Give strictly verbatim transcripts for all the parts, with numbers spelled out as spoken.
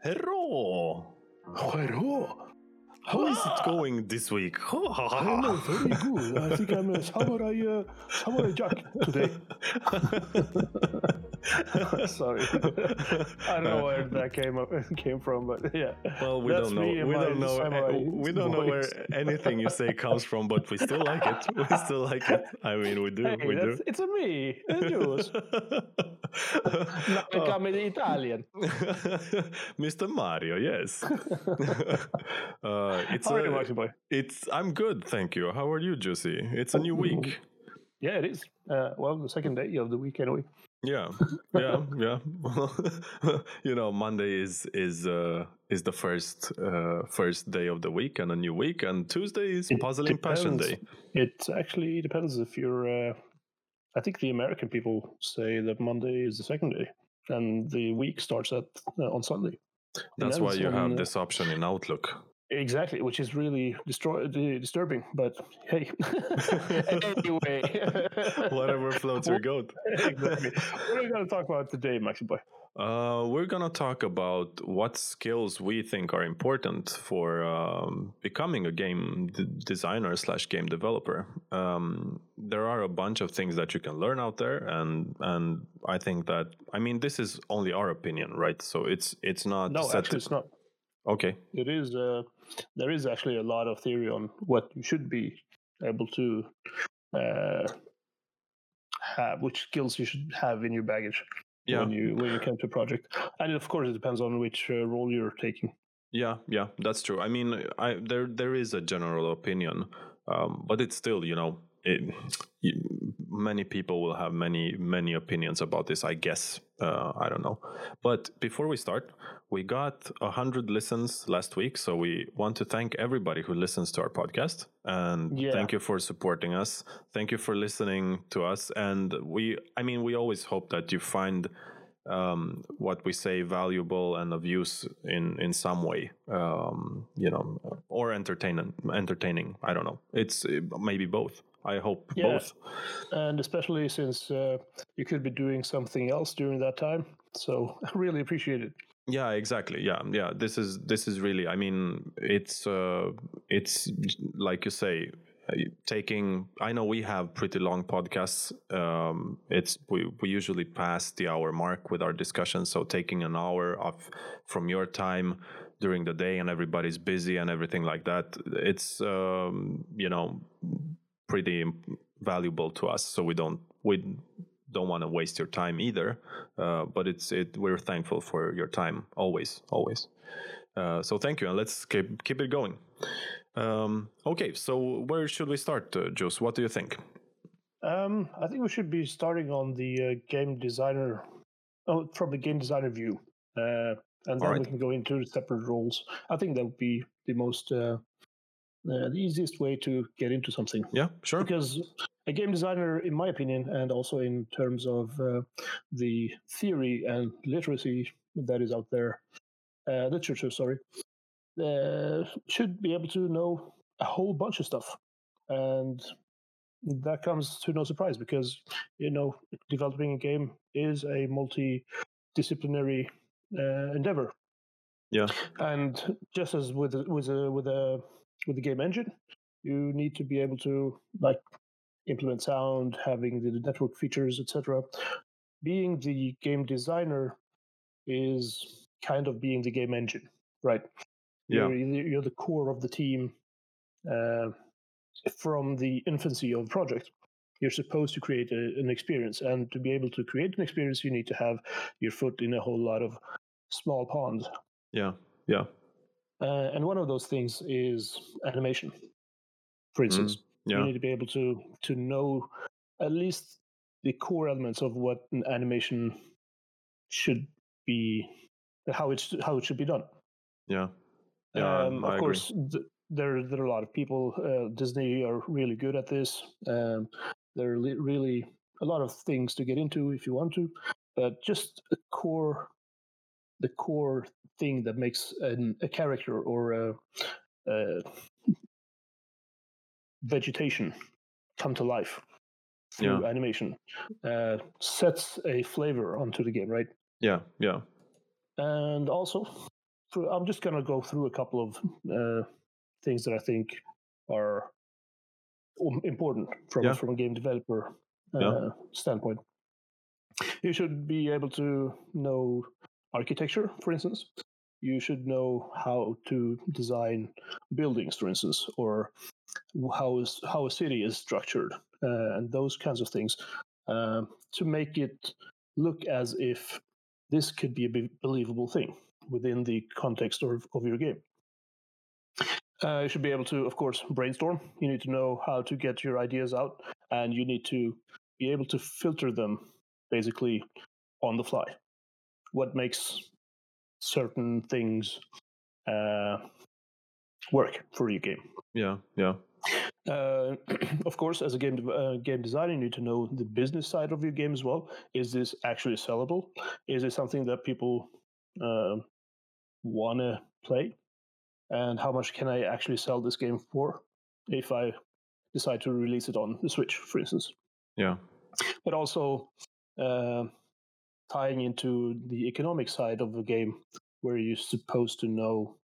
Hello. Hello. How is it going this week? I don't know, very good. I think I'm a Samurai, uh, Samurai Jack today. Sorry. I don't know where that came up, came from, but yeah. Well, we That's don't know. We don't know, uh, we don't know where anything you say comes from, but we still like it. We still like it. I mean, we do. Hey, we do. It's a me. It's yours. Now becoming oh. Italian. Mister Mario, yes. uh, It's How a, are you, Maxiboy? It's I'm good, thank you. How are you, Jussi? It's a new week. Yeah, it is. Uh, well, the second day of the week, anyway. Yeah, yeah, yeah. You know, Monday is is uh, is the first uh, first day of the week and a new week, and Tuesday is it Puzzle and Passion Day. It actually depends if you're. Uh, I think the American people say that Monday is the second day, and the week starts at uh, on Sunday. That's why you have uh, this option in Outlook. Exactly, which is really destroy, uh, disturbing, but hey. Anyway. Whatever floats your goat. Exactly. What are we going to talk about today, Maxiboy? Uh, we're going to talk about what skills we think are important for um, becoming a game d- designer slash game developer. Um, there are a bunch of things that you can learn out there, and and I think that, I mean, this is only our opinion, right? So it's, it's not... No, actually it's not. Okay. It is. Uh, there is actually a lot of theory on what you should be able to uh, have, which skills you should have in your baggage yeah. when you when you come to a project, and of course it depends on which uh, role you're taking. Yeah, yeah, that's true. I mean, I there there is a general opinion, um, but it's still, you know, it, many people will have many many opinions about this, I guess. Uh, I don't know. But before we start, we got one hundred listens last week, so we want to thank everybody who listens to our podcast, and yeah. thank you for supporting us. Thank you for listening to us, and we, I mean, we always hope that you find um, what we say valuable and of use in, in some way, um, you know, or entertaining, entertaining. I don't know. It's maybe both. I hope yeah. both. And especially since uh, you could be doing something else during that time. So I really appreciate it. Yeah, exactly. Yeah, yeah. This is this is really, I mean, it's uh, it's like you say, taking, I know we have pretty long podcasts. Um, it's we, we usually pass the hour mark with our discussion. So taking an hour off from your time during the day, and everybody's busy and everything like that. It's, um, you know, pretty valuable to us, so we don't we don't want to waste your time either, uh, but it's it we're thankful for your time always always uh, so thank you, and let's keep keep it going. Um, okay, so where should we start, uh, Jose? What do you think? um, I think we should be starting on the uh, game designer oh, from the game designer view, uh, and then All right. we can go into the separate roles. I think that would be the most uh, Uh, the easiest way to get into something. Yeah, sure. Because a game designer, in my opinion, and also in terms of uh, the theory and literacy that is out there, uh, literature, sorry, uh, should be able to know a whole bunch of stuff. And that comes to no surprise because, you know, developing a game is a multidisciplinary uh, endeavor. Yeah. And just as with, with a... With a With the game engine, you need to be able to like implement sound, having the network features, et cetera. Being the game designer is kind of being the game engine, right? Yeah. You're, you're the core of the team uh, from the infancy of the project. You're supposed to create a, an experience, and to be able to create an experience, you need to have your foot in a whole lot of small ponds. Yeah, yeah. Uh, and one of those things is animation, for instance. Mm, yeah. You need to be able to to know at least the core elements of what an animation should be, how it how it should be done. Yeah, yeah. Um, of agree. course, th- there there are a lot of people. Uh, Disney are really good at this. Um, there are li- really a lot of things to get into if you want to, but just a core. The core thing that makes an, a character or a, a vegetation come to life through yeah. animation uh, sets a flavor onto the game, right? Yeah, yeah. And also, through, I'm just going to go through a couple of uh, things that I think are important from yeah. from a game developer uh, yeah. standpoint. You should be able to know architecture, for instance. You should know how to design buildings, for instance, or how is how a city is structured, uh, and those kinds of things, uh, to make it look as if this could be a be- believable thing within the context of, of your game. Uh, you should be able to, of course, brainstorm. You need to know how to get your ideas out, and you need to be able to filter them basically on the fly. What makes certain things uh, work for your game? Yeah, yeah. Uh, of course, as a game de- uh, game designer, you need to know the business side of your game as well. Is this actually sellable? Is it something that people uh, want to play? And how much can I actually sell this game for if I decide to release it on the Switch, for instance? Yeah. But also uh, tying into the economic side of the game, where you're supposed to know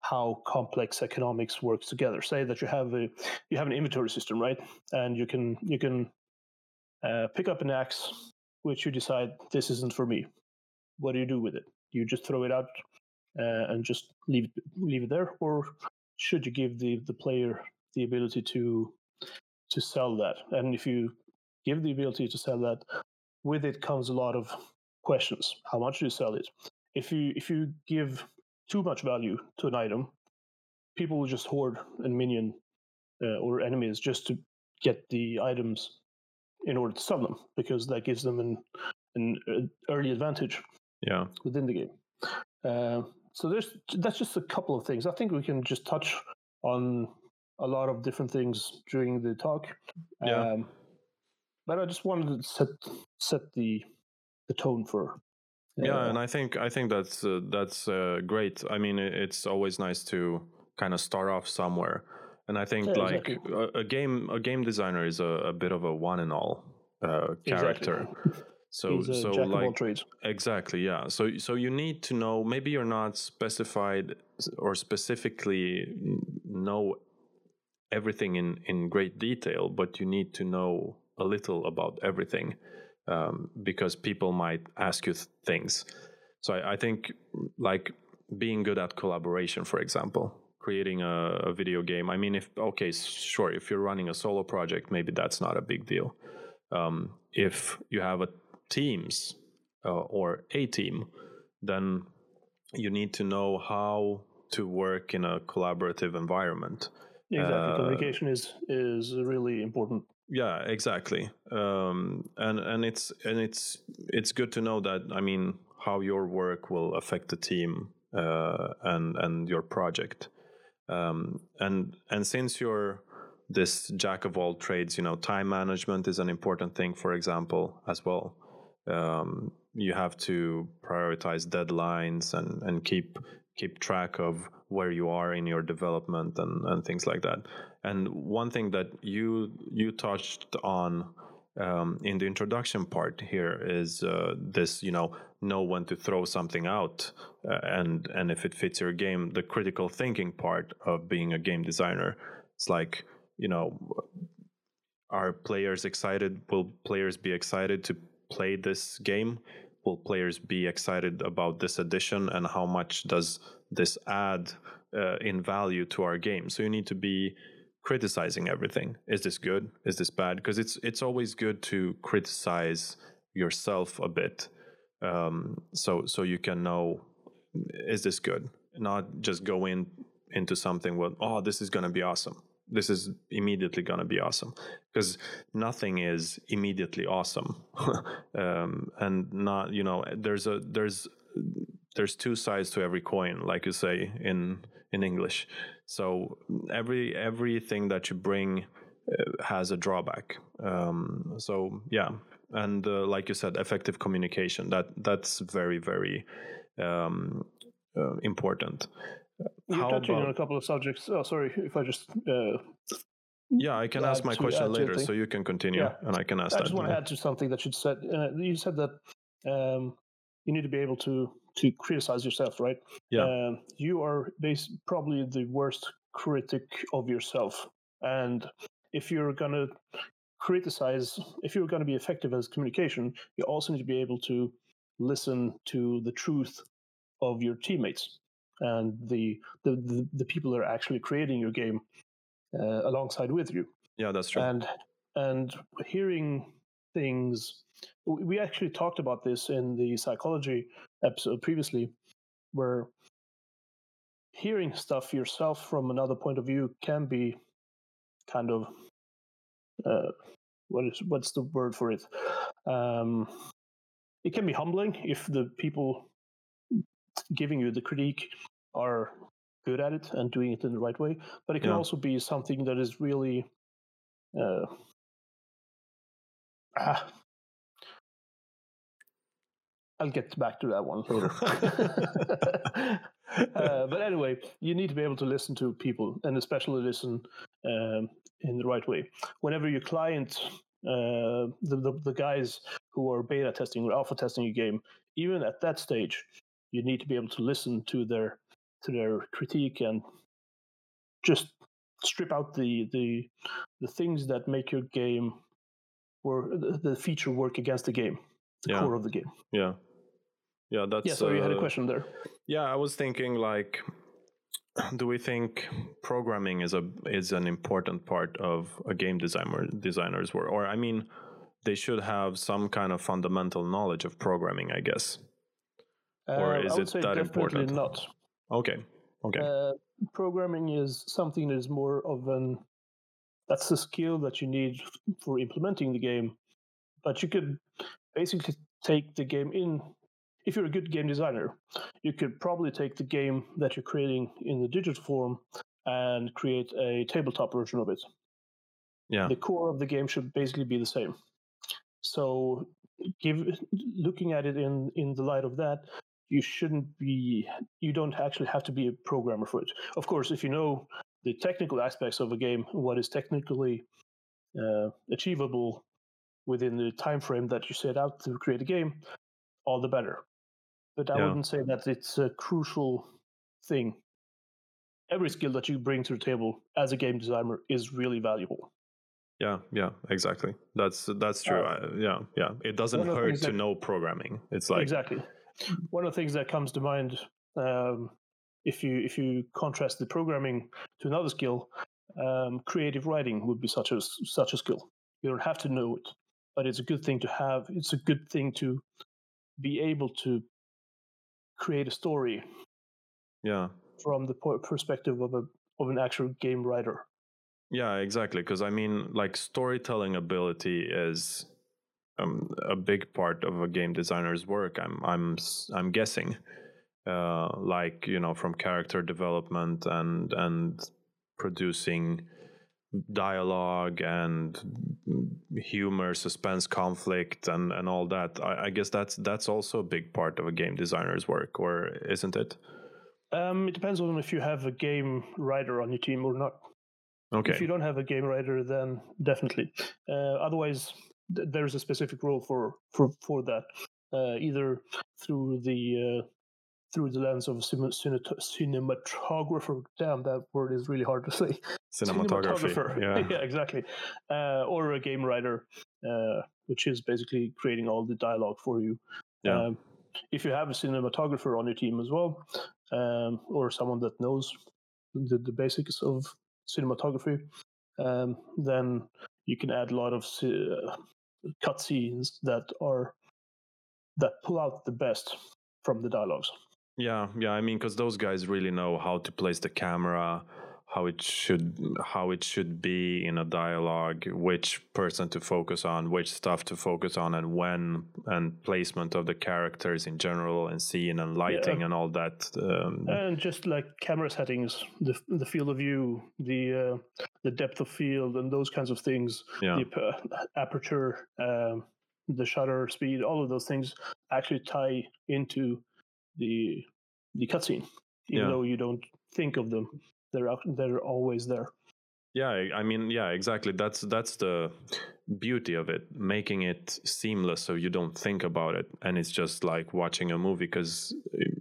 how complex economics works together. Say that you have a you have an inventory system, right? And you can you can uh, pick up an axe, which you decide this isn't for me. What do you do with it? Do you just throw it out? Uh, and just leave it, leave it there, or should you give the, the player the ability to to sell that? And if you give the ability to sell that, with it comes a lot of questions. How much do you sell it? If you if you give too much value to an item, people will just hoard and minion uh, or enemies just to get the items in order to sell them, because that gives them an an early advantage yeah. within the game. Uh, So there's that's just a couple of things. I think we can just touch on a lot of different things during the talk. Yeah. Um, but I just wanted to set set the the tone for. Uh, yeah, and I think I think that's uh, that's uh, great. I mean, it's always nice to kind of start off somewhere. And I think yeah, like exactly. a, a game a game designer is a, a bit of a one and all uh, character. Exactly. So, so like, exactly. Yeah. So, so you need to know, maybe you're not specified or specifically know everything in, in great detail, but you need to know a little about everything, um, because people might ask you th- things. So I, I think like being good at collaboration, for example, creating a, a video game. I mean, if, okay, sure. If you're running a solo project, maybe that's not a big deal. Um, if you have a teams uh, or a team, then you need to know how to work in a collaborative environment. Exactly. Uh, communication is is really important. Yeah, exactly. Um, and and it's and it's it's good to know that. I mean, how your work will affect the team uh, and and your project. Um, and and since you're this jack of all trades, you know, time management is an important thing, for example, as well. Um, you have to prioritize deadlines and, and keep keep track of where you are in your development and, and things like that. And one thing that you you touched on um, in the introduction part here is uh, this, you know, know when to throw something out uh, and and if it fits your game, the critical thinking part of being a game designer. It's like, you know, are players excited? Will players be excited to play this game? Will players be excited about this edition? And how much does this add uh, in value to our game? So you need to be criticizing everything. Is this good? Is this bad? Because it's it's always good to criticize yourself a bit, um, so so you can know, is this good? Not just go in into something with, oh, this is going to be awesome. This is immediately going to be awesome, because nothing is immediately awesome. um, and not, you know, there's a, there's, there's two sides to every coin, like you say in, in English. So every, everything that you bring uh, has a drawback. Um, so yeah. And uh, like you said, effective communication, that that's very, very um, uh, important. You're How touching about, on a couple of subjects. Oh, sorry, if I just... Uh, yeah, I can ask my question later, so you can continue, yeah. and I can ask I that. I just want to add to something that you said. Uh, you said that um, you need to be able to to criticize yourself, right? Yeah. Uh, you are bas- probably the worst critic of yourself. And if you're going to criticize, if you're going to be effective as communication, you also need to be able to listen to the truth of your teammates and the the, the, the people that are actually creating your game uh, alongside with you. Yeah, that's true. And and hearing things, we actually talked about this in the psychology episode previously, where hearing stuff yourself from another point of view can be kind of uh, what is what's the word for it? Um, it can be humbling if the people giving you the critique are good at it and doing it in the right way, but it can yeah. also be something that is really uh, ah, I'll get back to that one later. uh, but anyway, you need to be able to listen to people, and especially listen um, in the right way. Whenever your client, uh, the, the the guys who are beta testing or alpha testing your game, even at that stage, you need to be able to listen to their to their critique and just strip out the the the things that make your game or the feature work against the game. The yeah. core of the game. Yeah. Yeah, that's... Yeah, so you uh, had a question there. Yeah, I was thinking, like, do we think programming is a is an important part of a game designer, designer's work? Or, I mean, they should have some kind of fundamental knowledge of programming, I guess. Uh, or is it that important? Not. Okay, okay. Uh, programming is something that is more of an... That's the skill that you need for implementing the game. But you could... basically take the game in, if you're a good game designer, you could probably take the game that you're creating in the digital form and create a tabletop version of it. Yeah. The core of the game should basically be the same. So give, looking at it in, in the light of that, you shouldn't be, you don't actually have to be a programmer for it. Of course, if you know the technical aspects of a game, what is technically uh, achievable within the time frame that you set out to create a game, all the better. But I yeah. wouldn't say that it's a crucial thing. Every skill that you bring to the table as a game designer is really valuable. Yeah, yeah, exactly. That's that's true. Uh, I, yeah, yeah. It doesn't hurt to that, know programming. It's like exactly one of the things that comes to mind um, if you if you contrast the programming to another skill. Um, creative writing would be such a such a skill. You don't have to know it. But it's a good thing to have. It's a good thing to be able to create a story. Yeah. From the perspective of a of an actual game writer. Yeah, exactly. Because I mean, like, storytelling ability is um, a big part of a game designer's work. I'm I'm I'm guessing, uh, like you know, from character development and and producing dialogue and humor, suspense, conflict, and and all that. I, I guess that's that's also a big part of a game designer's work, or isn't it? Um, it depends on if you have a game writer on your team or not. Okay. If you don't have a game writer, then definitely. Uh, otherwise, th- there is a specific role for for for that, uh, either through the uh, through the lens of cin- cin- cinematographer. Damn, that word is really hard to say. Cinematography. Cinematographer. Yeah. yeah, exactly. Uh, or a game writer, uh, which is basically creating all the dialogue for you. Yeah. Um, if you have a cinematographer on your team as well, um, or someone that knows the, the basics of cinematography, um, then you can add a lot of uh, cutscenes that are that pull out the best from the dialogues. Yeah, yeah. I mean, because those guys really know how to place the camera, how it should how it should be in a dialogue, which person to focus on, which stuff to focus on, and when, and placement of the characters in general, and scene and lighting yeah. and all that. Um, and just like camera settings, the the field of view, the uh, the depth of field, and those kinds of things. Yeah. The uh, aperture, um, the shutter speed, all of those things actually tie into the the cutscene, even yeah. though you don't think of them. They're they're always there. Yeah, I mean, yeah, exactly. That's that's the beauty of it, making it seamless so you don't think about it. And it's just like watching a movie, because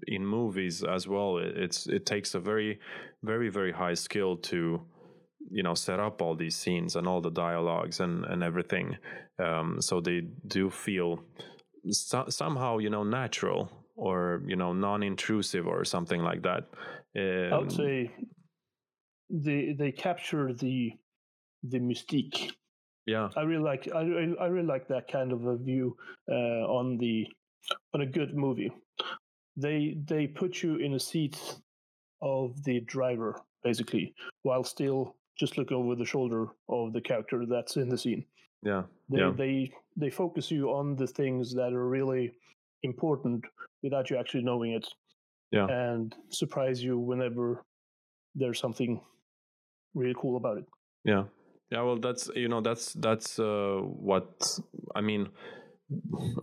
in movies as well, it's it takes a very, very, very high skill to, you know, set up all these scenes and all the dialogues and, and everything. Um, so they do feel so- somehow, you know, natural or, you know, non-intrusive or something like that. Um, I would say... They they capture the the mystique. Yeah, I really like I really, I really like that kind of a view uh, on the on a good movie. They they put you in a seat of the driver basically, while still just look over the shoulder of the character that's in the scene. Yeah, they yeah. they they focus you on the things that are really important without you actually knowing it. Yeah, and surprise you whenever there's something really cool about it. Yeah. Yeah. Well, that's, you know, that's, that's, uh, what, I mean,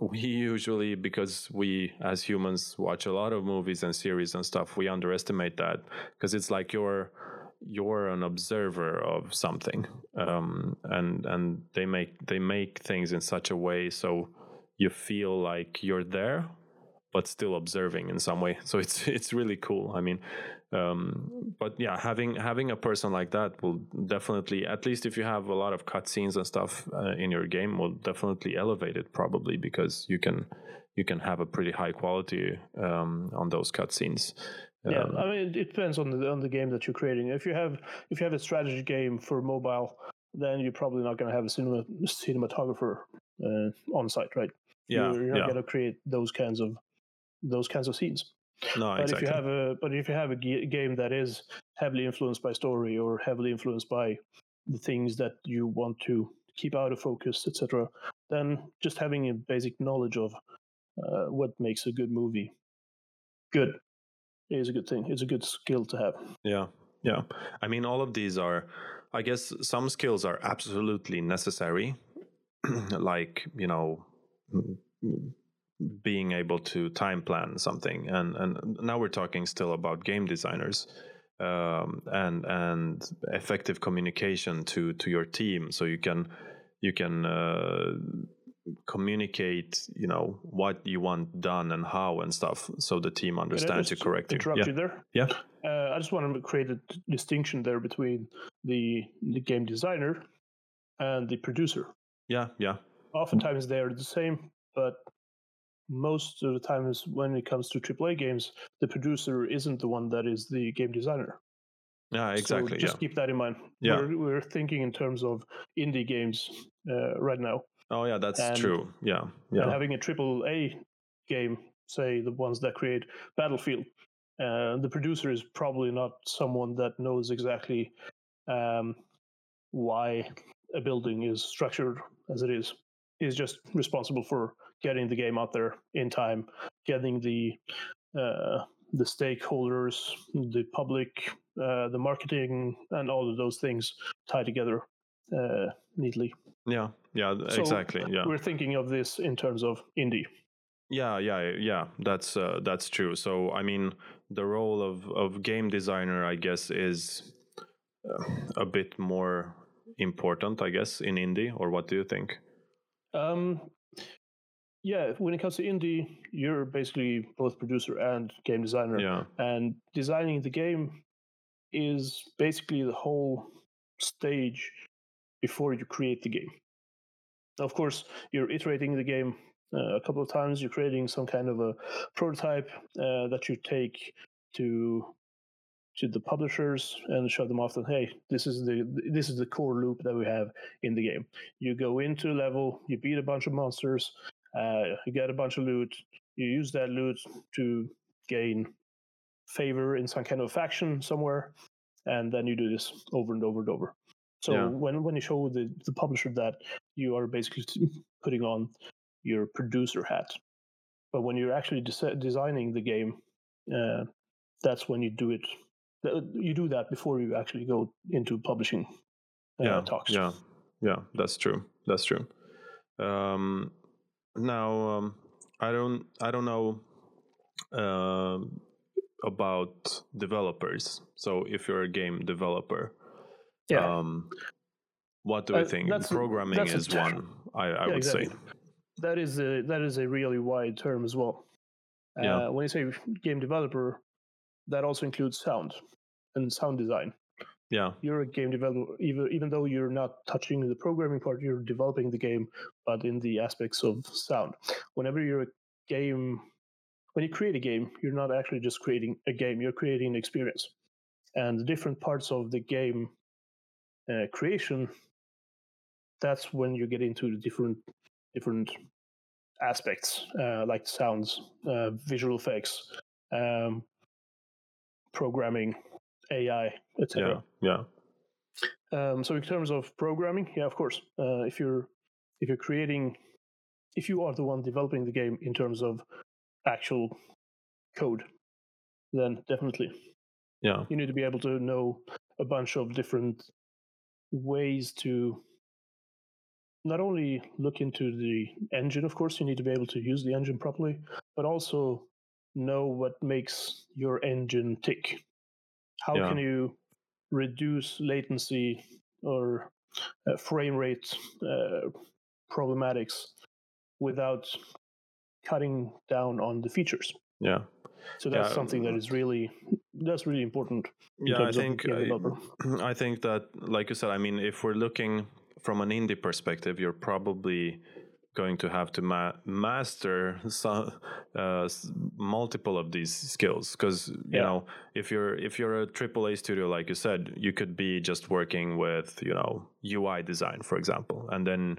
we usually, because we as humans watch a lot of movies and series and stuff, we underestimate that, because it's like you're, you're an observer of something. Um, and, and they make, they make things in such a way so you feel like you're there, but still observing in some way. So it's, it's really cool. I mean, um, but yeah, having, having a person like that will definitely, at least if you have a lot of cutscenes and stuff uh, in your game, will definitely elevate it probably, because you can, you can have a pretty high quality, um, on those cutscenes. Um, yeah. I mean, it depends on the, on the game that you're creating. If you have, if you have a strategy game for mobile, then you're probably not going to have a cinema, cinematographer, uh, on site, right? Yeah. You're, you're not yeah. going to create those kinds of, those kinds of scenes. No, but exactly. If you have a, but if you have a g- game that is heavily influenced by story or heavily influenced by the things that you want to keep out of focus, et cetera, then just having a basic knowledge of uh, what makes a good movie good is a good thing. It's a good skill to have. Yeah, yeah. I mean, all of these are, I guess, some skills are absolutely necessary, like, you know, being able to time plan something, and and now we're talking still about game designers, um, and and effective communication to to your team, so you can you can uh, communicate, you know, what you want done and how and stuff, so the team understands you correctly. Interrupt yeah. you there. Yeah, uh, I just want to create a distinction there between the the game designer and the producer. Yeah, yeah. Oftentimes they are the same, but most of the times when it comes to triple A games, the producer isn't the one that is the game designer. Yeah, exactly. So just yeah. keep that in mind. Yeah. We're, we're thinking in terms of indie games uh, right now. Oh, yeah, that's and, true. Yeah. yeah. And having a triple A game, say the ones that create Battlefield, uh, the producer is probably not someone that knows exactly um, why a building is structured as it is. He's just responsible for getting the game out there in time, getting the uh, the stakeholders, the public, uh, the marketing, and all of those things tied together uh, neatly. Yeah, yeah, so exactly. Yeah, we're thinking of this in terms of indie. Yeah, yeah, yeah. That's uh, that's true. So I mean, the role of of game designer, I guess, is a bit more important, I guess, in indie. Or what do you think? Um. Yeah, when it comes to indie, you're basically both producer and game designer. Yeah. And designing the game is basically the whole stage before you create the game. Now, of course, you're iterating the game uh, a couple of times. You're creating some kind of a prototype uh, that you take to to the publishers and show them off that, hey, this is the this is the core loop that we have in the game. You go into a level, you beat a bunch of monsters. Uh, you get a bunch of loot. You use that loot to gain favor in some kind of faction somewhere, and then you do this over and over and over. So yeah. when when you show the, the publisher that, you are basically putting on your producer hat. But when you're actually de- designing the game, uh, that's when you do it. You do that before you actually go into publishing uh, yeah, talks. Yeah, yeah, that's true. That's true. Um... Now, um, I don't, I don't know uh, about developers. So, if you're a game developer, Yeah. Um, what do I, I think? That's, Programming that's is one, I, I yeah, would exactly. say. That is a, that is a really wide term as well. Uh, yeah. When you say game developer, that also includes sound and sound design. Yeah. You're a game developer, even, even though you're not touching the programming part, you're developing the game, but in the aspects of sound. Whenever you're a game, when you create a game, you're not actually just creating a game, you're creating an experience. And the different parts of the game uh, creation, that's when you get into the different different aspects, uh, like sounds, uh, visual effects, um, programming, A I, et cetera. Yeah. yeah. Um, so in terms of programming, yeah, of course. Uh, if you're if you're creating, if you are the one developing the game in terms of actual code, then definitely. Yeah. You need to be able to know a bunch of different ways to not only look into the engine, of course, you need to be able to use the engine properly, but also know what makes your engine tick. How yeah. can you reduce latency or uh, frame rate uh, problematics without cutting down on the features? Yeah. So that's yeah. something that is really, that's really important. Yeah, I think, I, I think that, like you said, I mean, if we're looking from an indie perspective, you're probably going to have to ma- master some, uh, multiple of these skills, because you yeah. know, if you're if you're a triple A studio, like you said, you could be just working with, you know, U I design, for example, and then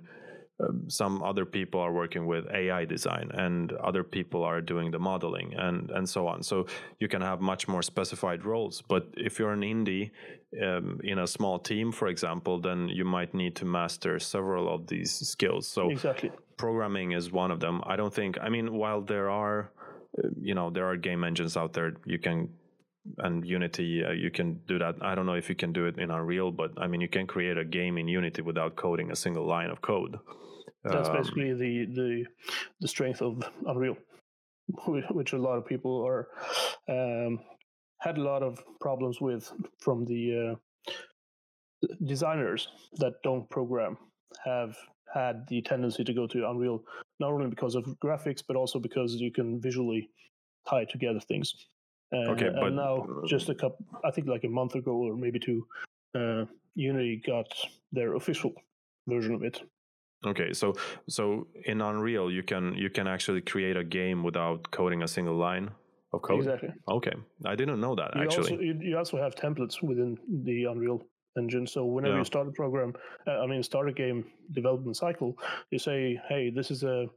um, some other people are working with A I design, and other people are doing the modeling, and and so on. So you can have much more specified roles. But if you're an indie um, in a small team, for example, then you might need to master several of these skills. So exactly. Programming is one of them. I don't think, I mean, while there are, you know, there are game engines out there, you can, and Unity, uh, you can do that. I don't know if you can do it in Unreal, but I mean, you can create a game in Unity without coding a single line of code. That's um, basically the, the, the strength of Unreal, which a lot of people are, um, had a lot of problems with from the, uh, designers that don't program have had the tendency to go to Unreal, not only because of graphics, but also because you can visually tie together things. Uh, okay, but and now just a couple, I think like a month ago or maybe two, uh, Unity got their official version of it. Okay, so so in Unreal, you can you can actually create a game without coding a single line of code. Exactly. Okay, I didn't know that you actually. Also, you, you also have templates within the Unreal engine. So whenever yeah. you start a program, uh, I mean, start a game development cycle, you say, hey, this is a,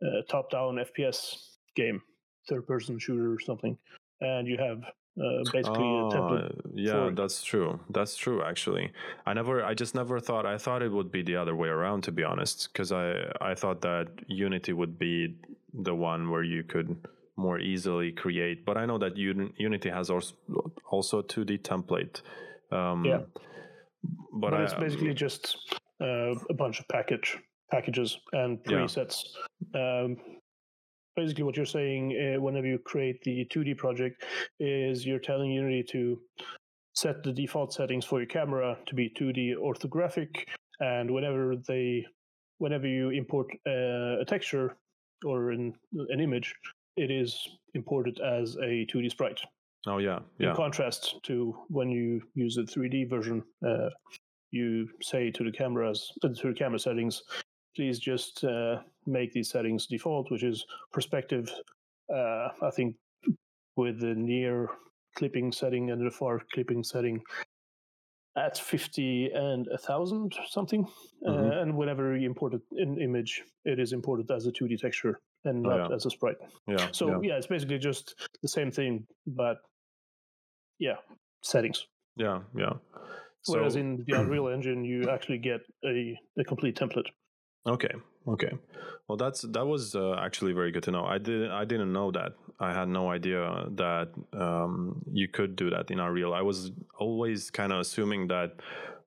a top-down F P S game, third-person shooter or something. And you have uh, basically oh, a template. Yeah, that's true. That's true, actually. I never, I just never thought, I thought it would be the other way around, to be honest, because I, I thought that Unity would be the one where you could more easily create. But I know that Un- Unity has also, also a two D template. Um, yeah, but, but it's I, basically just uh, a bunch of package packages and presets. Yeah. Um, basically, what you're saying uh, whenever you create the two D project is you're telling Unity to set the default settings for your camera to be two D orthographic, and whenever they, whenever you import uh, a texture or an, an image, it is imported as a two D sprite. Oh yeah, yeah. In contrast to when you use the three D version, uh, you say to the cameras, to the camera settings, please just uh, make these settings default, which is perspective. Uh, I think with the near clipping setting and the far clipping setting at fifty and a thousand something, mm-hmm. uh, and whenever you import an image, it is imported as a two D texture and not oh, yeah. as a sprite. Yeah. So yeah. yeah, it's basically just the same thing, but yeah, settings. Yeah, yeah. So, whereas in the Unreal Engine, you actually get a, a complete template. Okay, okay. Well, that's that was uh, actually very good to know. I didn't I didn't know that. I had no idea that um, you could do that in Unreal. I was always kind of assuming that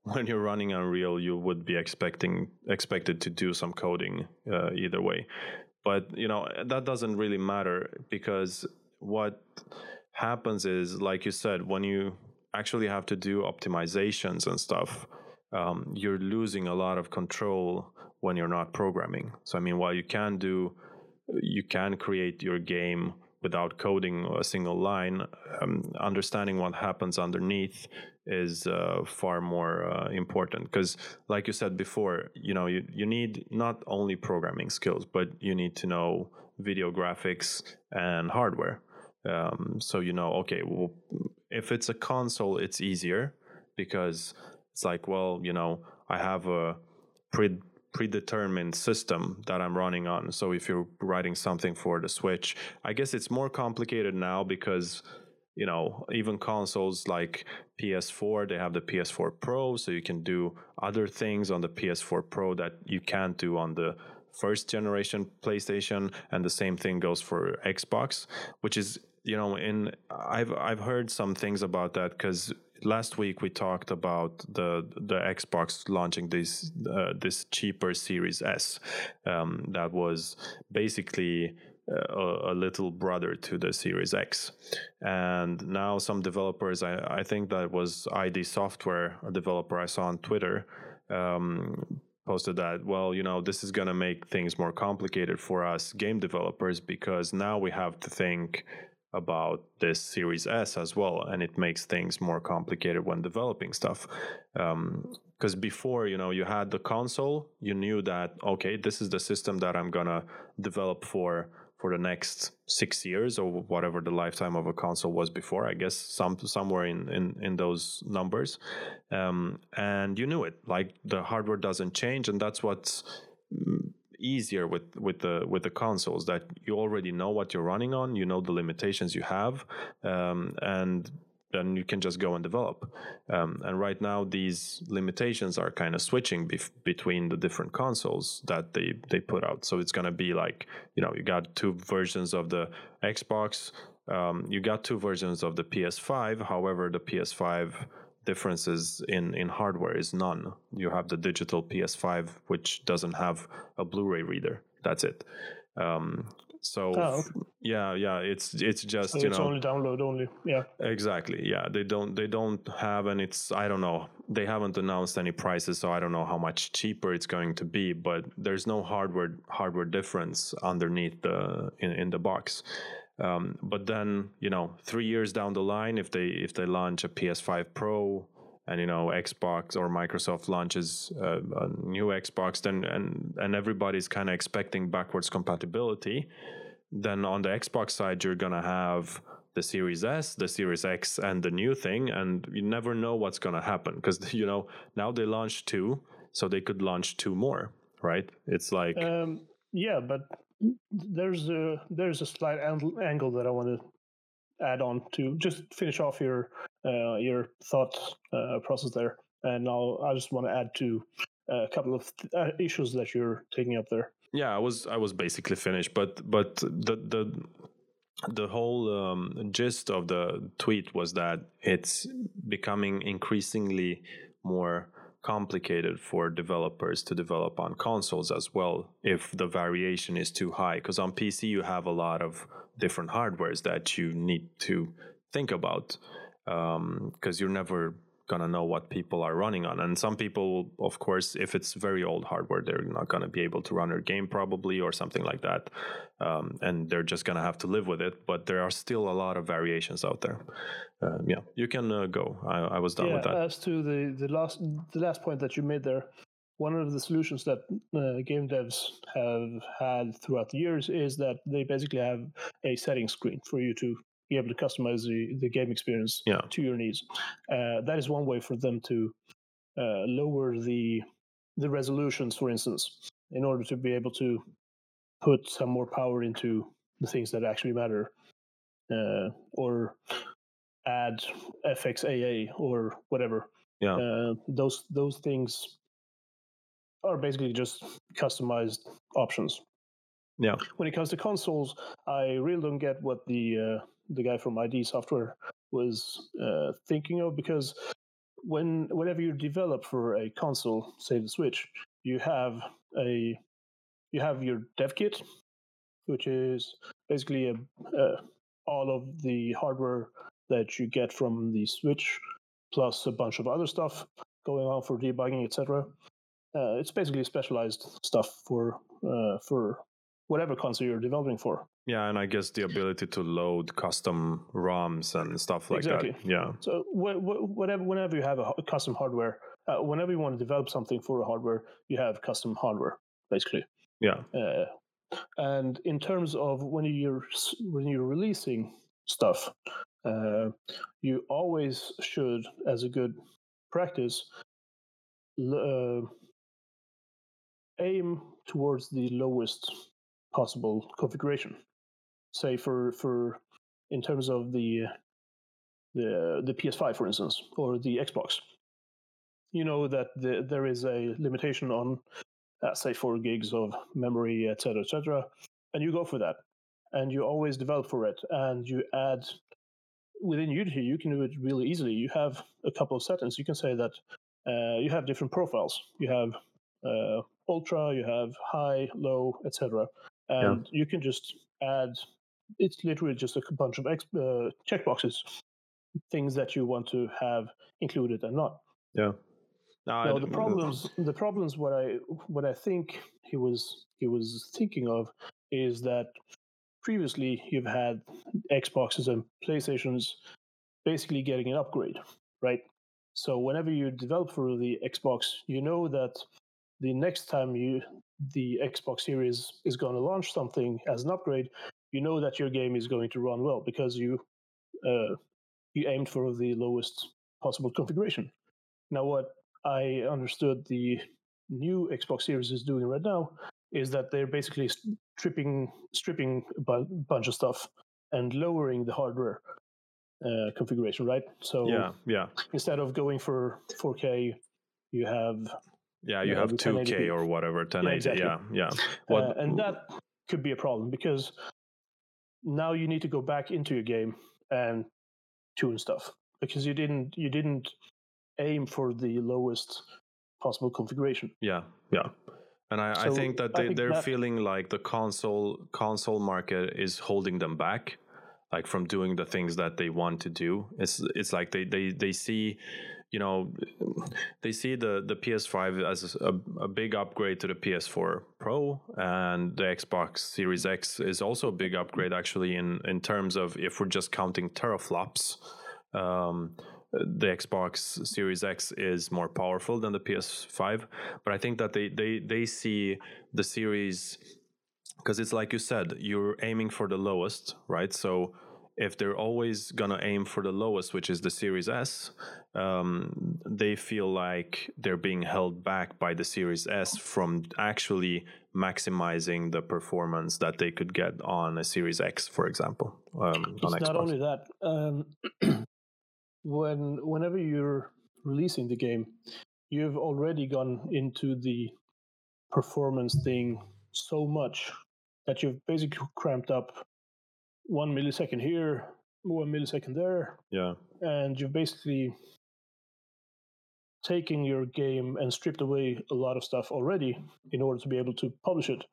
when you're running Unreal, you would be expecting expected to do some coding uh, either way. But, you know, that doesn't really matter, because what happens is, like you said, when you actually have to do optimizations and stuff, um, you're losing a lot of control when you're not programming. So, I mean, while you can do, you can create your game without coding a single line, um, understanding what happens underneath is uh, far more uh, important. Because like you said before, you know, you, you need not only programming skills, but you need to know video graphics and hardware. Um, so, you know, okay, well, if it's a console, it's easier because it's like, well, you know, I have a pre predetermined system that I'm running on. So if you're writing something for the Switch, I guess it's more complicated now because, you know, even consoles like P S four, they have the P S four Pro, so you can do other things on the P S four Pro that you can't do on the first generation PlayStation, and the same thing goes for Xbox, which is, you know, in I've I've heard some things about that, because last week we talked about the the Xbox launching this uh, this cheaper Series S, um, that was basically a, a little brother to the Series X. And now some developers, I, I think that was I D Software, a developer I saw on Twitter, um, posted that, well, you know, this is going to make things more complicated for us game developers, because now we have to think about this Series S as well, and it makes things more complicated when developing stuff. Um, because before, you know, you had the console, you knew that, okay, this is the system that I'm gonna develop for for the next six years or whatever the lifetime of a console was before, I guess some somewhere in in, in those numbers, um, and you knew it, like the hardware doesn't change, and that's what's easier with with the with the consoles, that you already know what you're running on, you know the limitations you have, um, and then you can just go and develop. Um, and right now these limitations are kind of switching bef- between the different consoles that they they put out. So it's going to be like, you know, you got two versions of the Xbox, um, you got two versions of the P S five, however the P S five differences in in hardware is none. You have the digital P S five, which doesn't have a Blu-ray reader, that's it. um so oh. yeah yeah it's it's just so you it's know only download only. Yeah, exactly. Yeah, they don't they don't have, and it's, I don't know, they haven't announced any prices, so I don't know how much cheaper it's going to be, but there's no hardware hardware difference underneath the in, in the box. Um, but then, you know, three years down the line, if they if they launch a P S five Pro and, you know, Xbox or Microsoft launches uh, a new Xbox, then and, and everybody's kind of expecting backwards compatibility, then on the Xbox side, you're going to have the Series S, the Series X, and the new thing. And you never know what's going to happen because, you know, now they launched two, so they could launch two more, right? It's like... Um, yeah, but... There's a there's a slight angle that I want to add on to just finish off your uh, your thought uh, process there, and now I just want to add to a couple of th- issues that you're taking up there. Yeah, I was I was basically finished, but but the the the whole um, gist of the tweet was that it's becoming increasingly more complicated for developers to develop on consoles as well if the variation is too high, because on P C you have a lot of different hardwares that you need to think about, um because you're never gonna know what people are running on, and some people, of course, if it's very old hardware, they're not gonna be able to run their game probably or something like that, um and they're just gonna have to live with it. But there are still a lot of variations out there. Uh, yeah, you can uh, go. I, I was done yeah, with that. As to the the last the last point that you made there, one of the solutions that uh, game devs have had throughout the years is that they basically have a settings screen for you to be able to customize the, the game experience yeah. to your needs. Uh, that is one way for them to uh, lower the the resolutions, for instance, in order to be able to put some more power into the things that actually matter, uh, or add F X A A or whatever. Yeah, uh, those those things are basically just customized options. Yeah. When it comes to consoles, I really don't get what the uh, the guy from I D Software was uh, thinking of, because when whenever you develop for a console, say the Switch, you have a you have your dev kit, which is basically a, uh, all of the hardware that you get from the Switch plus a bunch of other stuff going on for debugging, et cetera. Uh, it's basically specialized stuff for uh, for whatever console you're developing for. Yeah, and I guess the ability to load custom ROMs and stuff like exactly. that. Yeah. So wh- wh- whatever, whenever you have a custom hardware, uh, whenever you want to develop something for a hardware, you have custom hardware, basically. Yeah. Uh, and in terms of when you're when you're releasing stuff, uh, you always should, as a good practice, uh, aim towards the lowest possible configuration. Say for for in terms of the the the P S five, for instance, or the Xbox. You know that the, there is a limitation on uh, say four gigs of memory, et cetera, et cetera, and you go for that, and you always develop for it, and you add within Unity. You can do it really easily. You have a couple of settings. You can say that uh, you have different profiles. You have uh, ultra, you have high, low, et cetera. And yeah. you can just add, it's literally just a bunch of ex, uh, checkboxes, things that you want to have included and not. Yeah. No, now the problems, the problems. What I what I think he was he was thinking of is that previously you've had Xboxes and PlayStations basically getting an upgrade, right? So whenever you develop for the Xbox, you know that the next time you the Xbox Series is going to launch something as an upgrade, you know that your game is going to run well because you uh, you aimed for the lowest possible configuration. Now, what I understood the new Xbox Series is doing right now is that they're basically stripping stripping a bu- bunch of stuff and lowering the hardware uh, configuration, right? So yeah, yeah. Instead of going for four K, you have... Yeah, you yeah, have two K or whatever, ten eighty, yeah, exactly. yeah. yeah. What, uh, and that could be a problem because now you need to go back into your game and tune stuff because you didn't you didn't aim for the lowest possible configuration. Yeah, yeah. And I, so I think that they, I think they're that, feeling like the console console market is holding them back, like from doing the things that they want to do. It's it's like they, they, they see... You know, they see the, the P S five as a, a big upgrade to the P S four Pro, and the Xbox Series X is also a big upgrade, actually, in, in terms of if we're just counting teraflops. Um, the Xbox Series X is more powerful than the P S five, but I think that they, they, they see the Series, because it's like you said, you're aiming for the lowest, right? So if they're always going to aim for the lowest, which is the Series S, um, they feel like they're being held back by the Series S from actually maximizing the performance that they could get on a Series X, for example. Um, it's on not Xbox. Only that. Um, when whenever you're releasing the game, you've already gone into the performance thing so much that you've basically cramped up one millisecond here, one millisecond there. Yeah. And you've basically taken your game and stripped away a lot of stuff already in order to be able to publish it.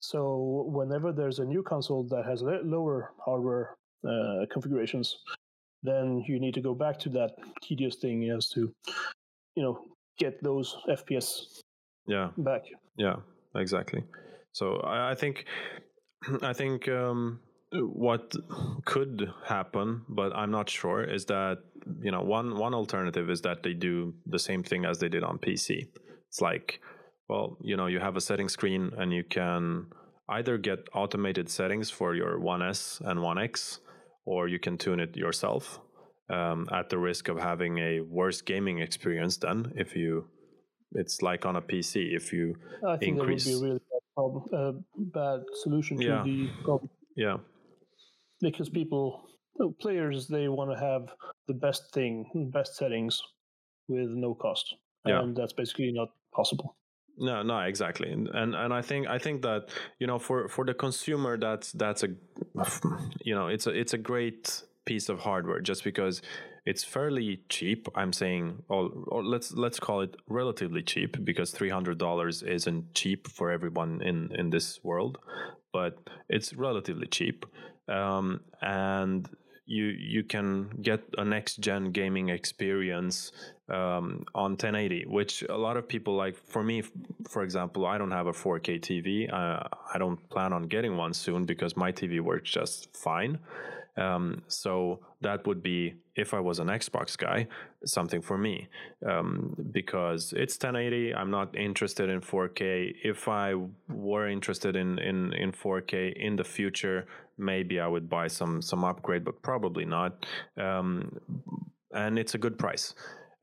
So whenever there's a new console that has lower hardware uh, configurations, then you need to go back to that tedious thing as to, you know, get those F P S yeah. back. Yeah, exactly. So I, I think, I think, um, what could happen, but I'm not sure, is that, you know, one one alternative is that they do the same thing as they did on P C. It's like, well, you know, you have a setting screen and you can either get automated settings for your one S and one X, or you can tune it yourself, um, at the risk of having a worse gaming experience than if you, it's like on a P C, if you I think increase. That would be a really bad, problem, uh, bad solution to yeah. the problem. Yeah. Because people, players, they want to have the best thing, best settings with no cost. Yeah. And that's basically not possible. No, no, exactly. And and, and I think I think that, you know, for, for the consumer, that's that's a, you know, it's a, it's a great piece of hardware just because it's fairly cheap. I'm saying, or, or let's let's call it relatively cheap, because three hundred dollars isn't cheap for everyone in, in this world, but it's relatively cheap. Um, and you you can get a next-gen gaming experience um, on ten eighty, which a lot of people like. For me, for example, I don't have a four K T V. Uh, I don't plan on getting one soon because my T V works just fine. Um, so that would be, if I was an Xbox guy, something for me, um, because it's ten eighty. I'm not interested in four K. If I were interested in, in, in four K in the future, maybe I would buy some, some upgrade, but probably not. Um, and it's a good price.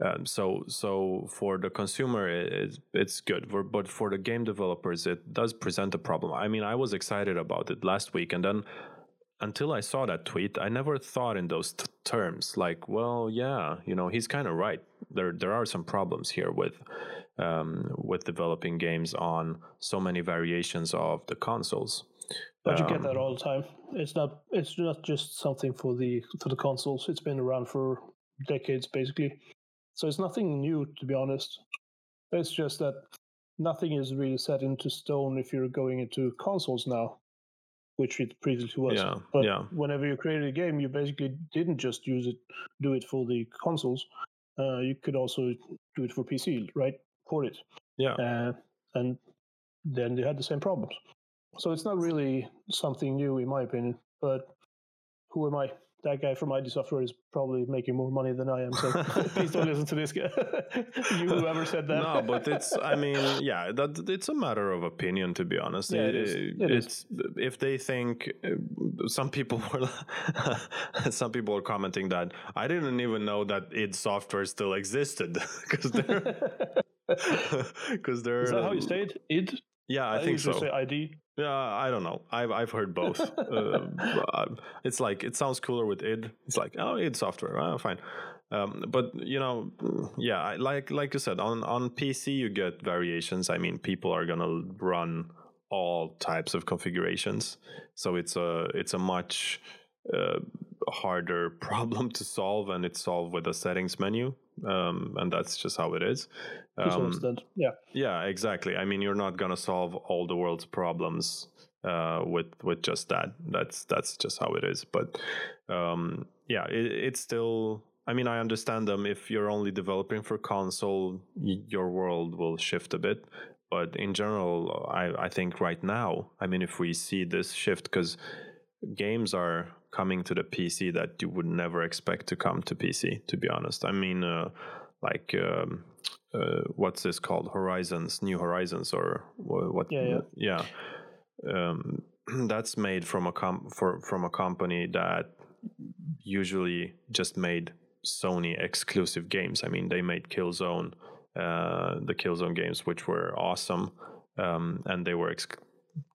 Um, so so for the consumer, it, it's good. For, but for the game developers, it does present a problem. I mean, I was excited about it last week, and then until I saw that tweet, I never thought in those t- terms. Like, well, yeah, you know, he's kind of right. There there are some problems here with um, with developing games on so many variations of the consoles. But um, you get that all the time. It's not it's not just something for the for the consoles. It's been around for decades, basically. So it's nothing new, to be honest. It's just that nothing is really set into stone if you're going into consoles now, which it previously was. Yeah, but yeah. Whenever you created a game, you basically didn't just use it, do it for the consoles. Uh, you could also do it for P C, right? Port it. Yeah. Uh, and then they had the same problems. So it's not really something new, in my opinion. But who am I? That guy from I D Software is probably making more money than I am, so please don't listen to this guy. You whoever said that. No, but it's, I mean, yeah, that it's a matter of opinion, to be honest. Yeah, it, it, is. it it's, is. If they think, some people were, some people are commenting that I didn't even know that I D Software still existed, because they're, because they're. Is that how you stayed? I D. Yeah, I, I think so. Say I D. Yeah, I don't know. I've I've heard both. uh, it's like it sounds cooler with I D. It's like, oh, I D Software, oh, fine. Um, but you know, yeah, I, like like you said, on on P C you get variations. I mean, people are gonna run all types of configurations, so it's a it's a much uh, harder problem to solve, and it's solved with a settings menu. Um, and that's just how it is. Um, yeah. Yeah, exactly. I mean, you're not gonna solve all the world's problems uh, with with just that. That's that's just how it is. But um, yeah, it, it's still. I mean, I understand them. If you're only developing for console, y- your world will shift a bit. But in general, I I think right now, I mean, if we see this shift, because games are coming to the P C that you would never expect to come to P C, to be honest. I mean, uh, like, um, uh, what's this called? Horizons, New Horizons, or what? Yeah, yeah. yeah. Um, that's made from a com- for, from a company that usually just made Sony exclusive games. I mean, they made Killzone, uh, the Killzone games, which were awesome, um, and they were ex-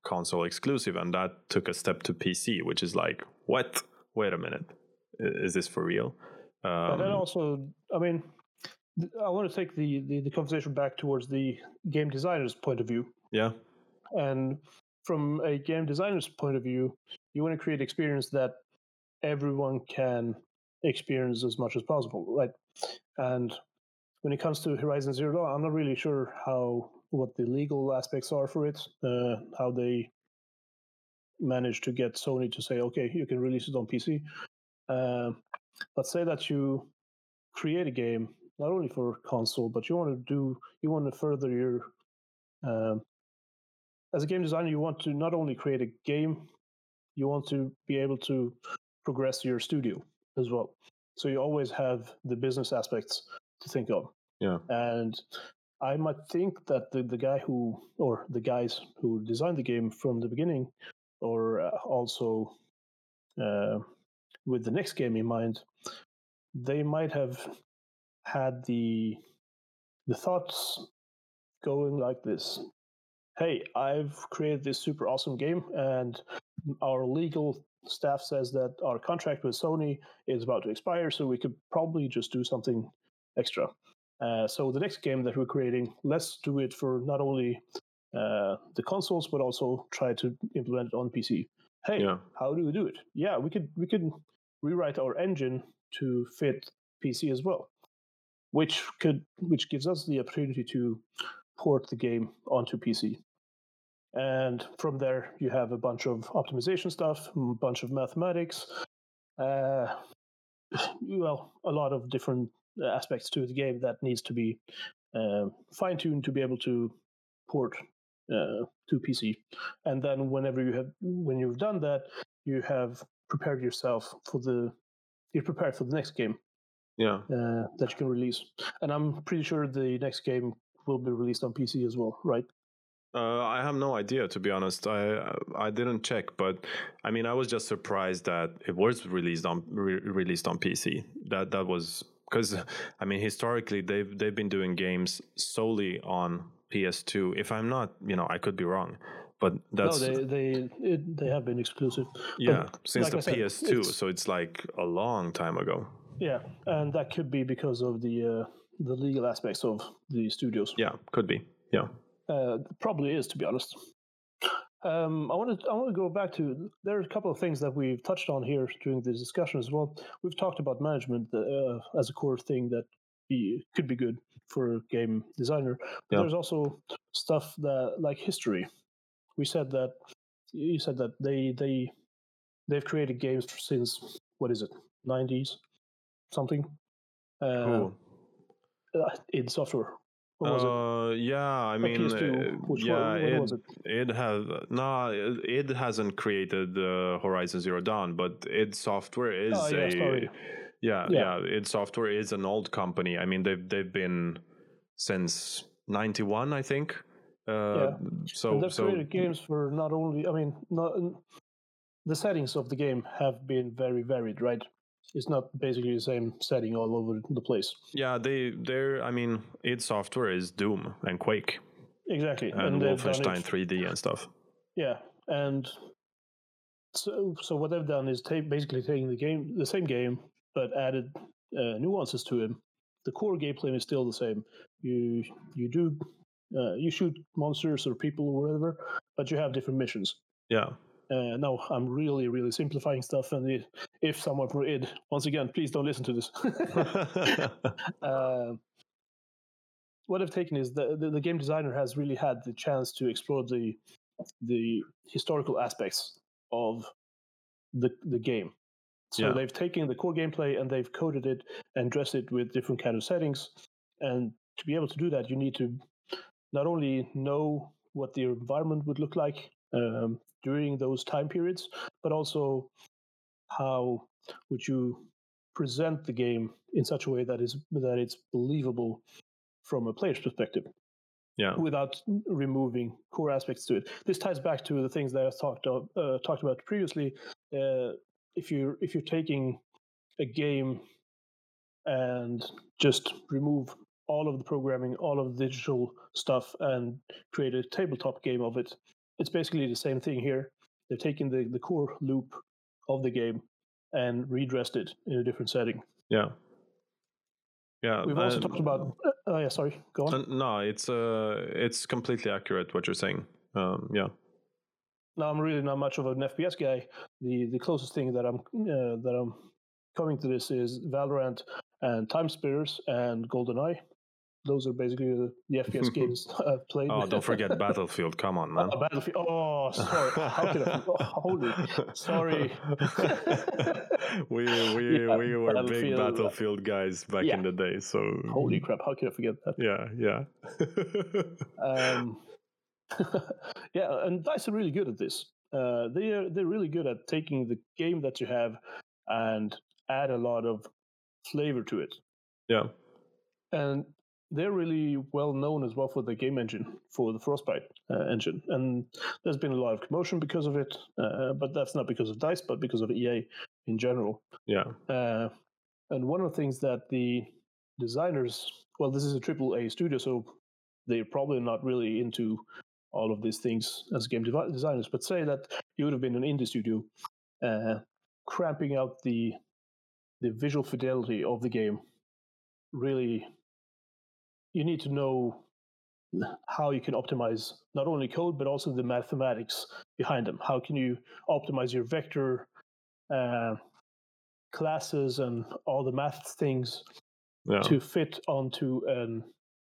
console exclusive, and that took a step to P C, which is like, what? Wait a minute. Is this for real? Um, but then also, I mean, th- I want to take the, the, the conversation back towards the game designer's point of view. Yeah. And from a game designer's point of view, you want to create experience that everyone can experience as much as possible, right? And when it comes to Horizon Zero Dawn, I'm not really sure how what the legal aspects are for it, uh, how they manage to get Sony to say, okay, you can release it on P C. Uh, but say that you create a game not only for console, but you want to do, you want to further your, um, as a game designer, you want to not only create a game, you want to be able to progress your studio as well. So you always have the business aspects to think of. Yeah. And I might think that the, the guy who, or the guys who designed the game from the beginning, or uh, also uh, with the next game in mind, they might have had the the thoughts going like this. Hey, I've created this super awesome game, and our legal staff says that our contract with Sony is about to expire, so we could probably just do something extra. Uh, so the next game that we're creating, let's do it for not only uh, the consoles, but also try to implement it on P C. Hey, yeah. How do we do it? Yeah, we could we could rewrite our engine to fit P C as well, which could which gives us the opportunity to port the game onto P C. And from there, you have a bunch of optimization stuff, a bunch of mathematics, uh, well, a lot of different aspects to the game that needs to be uh, fine-tuned to be able to port uh, to P C. And then whenever you have, when you've done that, you have prepared yourself for the, you're prepared for the next game. Yeah, uh, that you can release. And I'm pretty sure the next game will be released on P C as well, right? Uh, I have no idea, to be honest. I I didn't check, but I mean, I was just surprised that it was released on re- released on P C. That that was because I mean, historically they've they've been doing games solely on P S two. If I'm not, you know, I could be wrong, but that's no, they they it, they have been exclusive. Yeah, but since like the I P S two, said, it's, so it's like a long time ago. Yeah, and that could be because of the uh, the legal aspects of the studios. Yeah, could be. Yeah. Uh, probably is, to be honest. Um, I want to I want to go back to, there are a couple of things that we've touched on here during this discussion as well. We've talked about management uh, as a core thing that be, could be good for a game designer. But yeah. There's also stuff that like history. We said that you said that they they they've created games since, what is it, nineties something? Uh, cool. Uh, in software. Uh, yeah, I mean, P S two, yeah, one, it, was it? it has no, it, it hasn't created uh, Horizon Zero Dawn, but id Software is oh, yeah, a, yeah, yeah, yeah, id Software is an old company. I mean, they've they've been since ninety-one, I think. Uh, yeah. So and they've so, created games for not only, I mean, not, the settings of the game have been very varied, right? It's not basically the same setting all over the place. Yeah, they, they're, I mean, id Software is Doom and Quake. Exactly. And, and Wolfenstein three D and stuff. Yeah, and so so what they've done is take, basically taking the game, the same game, but added uh, nuances to it. The core gameplay is still the same. You you do, uh, you shoot monsters or people or whatever, but you have different missions. Yeah. Uh, no, I'm really, really simplifying stuff. And it, if someone from id, once again, please don't listen to this. uh, what I've taken is the, the the game designer has really had the chance to explore the the historical aspects of the the game. So yeah. They've taken the core gameplay and they've coded it and dressed it with different kind of settings. And to be able to do that, you need to not only know what the environment would look like Um, during those time periods, but also how would you present the game in such a way that is that it's believable from a player's perspective, yeah, without removing core aspects to it. This ties back to the things that I talked of, uh, talked about previously. Uh, if you if you're taking a game and just remove all of the programming, all of the digital stuff, and create a tabletop game of it. It's basically the same thing here. They've taken the, the core loop of the game and redressed it in a different setting. Yeah. Yeah. We've also uh, talked about... Oh, uh, yeah, sorry. Go on. Uh, no, it's uh, it's completely accurate what you're saying. Um, yeah. No, I'm really not much of an F P S guy. The the closest thing that I'm uh, that I'm coming to this is Valorant and Time Spears and GoldenEye. Those are basically the, the F P S games I've played. Oh, don't forget Battlefield. Come on, man. Oh, Battlefield. Oh, sorry. How could I? Oh, holy. Sorry. we we yeah, we were Battlefield. big Battlefield guys back yeah. in the day. So holy crap! How could I forget that? Yeah, yeah. um, yeah, and DICE are really good at this. Uh, they are they're really good at taking the game that you have and add a lot of flavor to it. Yeah, and they're really well known as well for the game engine, for the Frostbite uh, engine. And there's been a lot of commotion because of it, uh, but that's not because of DICE, but because of E A in general. Yeah. Uh, and one of the things that the designers, well, this is a triple A studio, so they're probably not really into all of these things as game dev- designers, but say that you would have been an indie studio uh, cramping out the the visual fidelity of the game really... You need to know how you can optimize not only code, but also the mathematics behind them. How can you optimize your vector uh, classes and all the math things yeah. to fit onto um,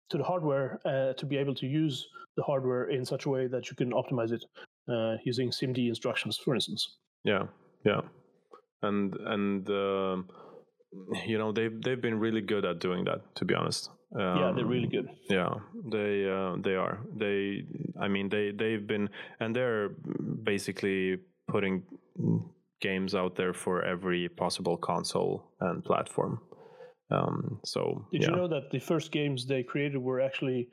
to the hardware uh, to be able to use the hardware in such a way that you can optimize it uh, using SIMD instructions, for instance. Yeah, yeah. and and uh, you know, they've they've been really good at doing that, to be honest. Um, yeah, they're really good. Yeah, they uh, they are. They, I mean, they they've been, and they're basically putting games out there for every possible console and platform. Um, so did yeah. you know that the first games they created were actually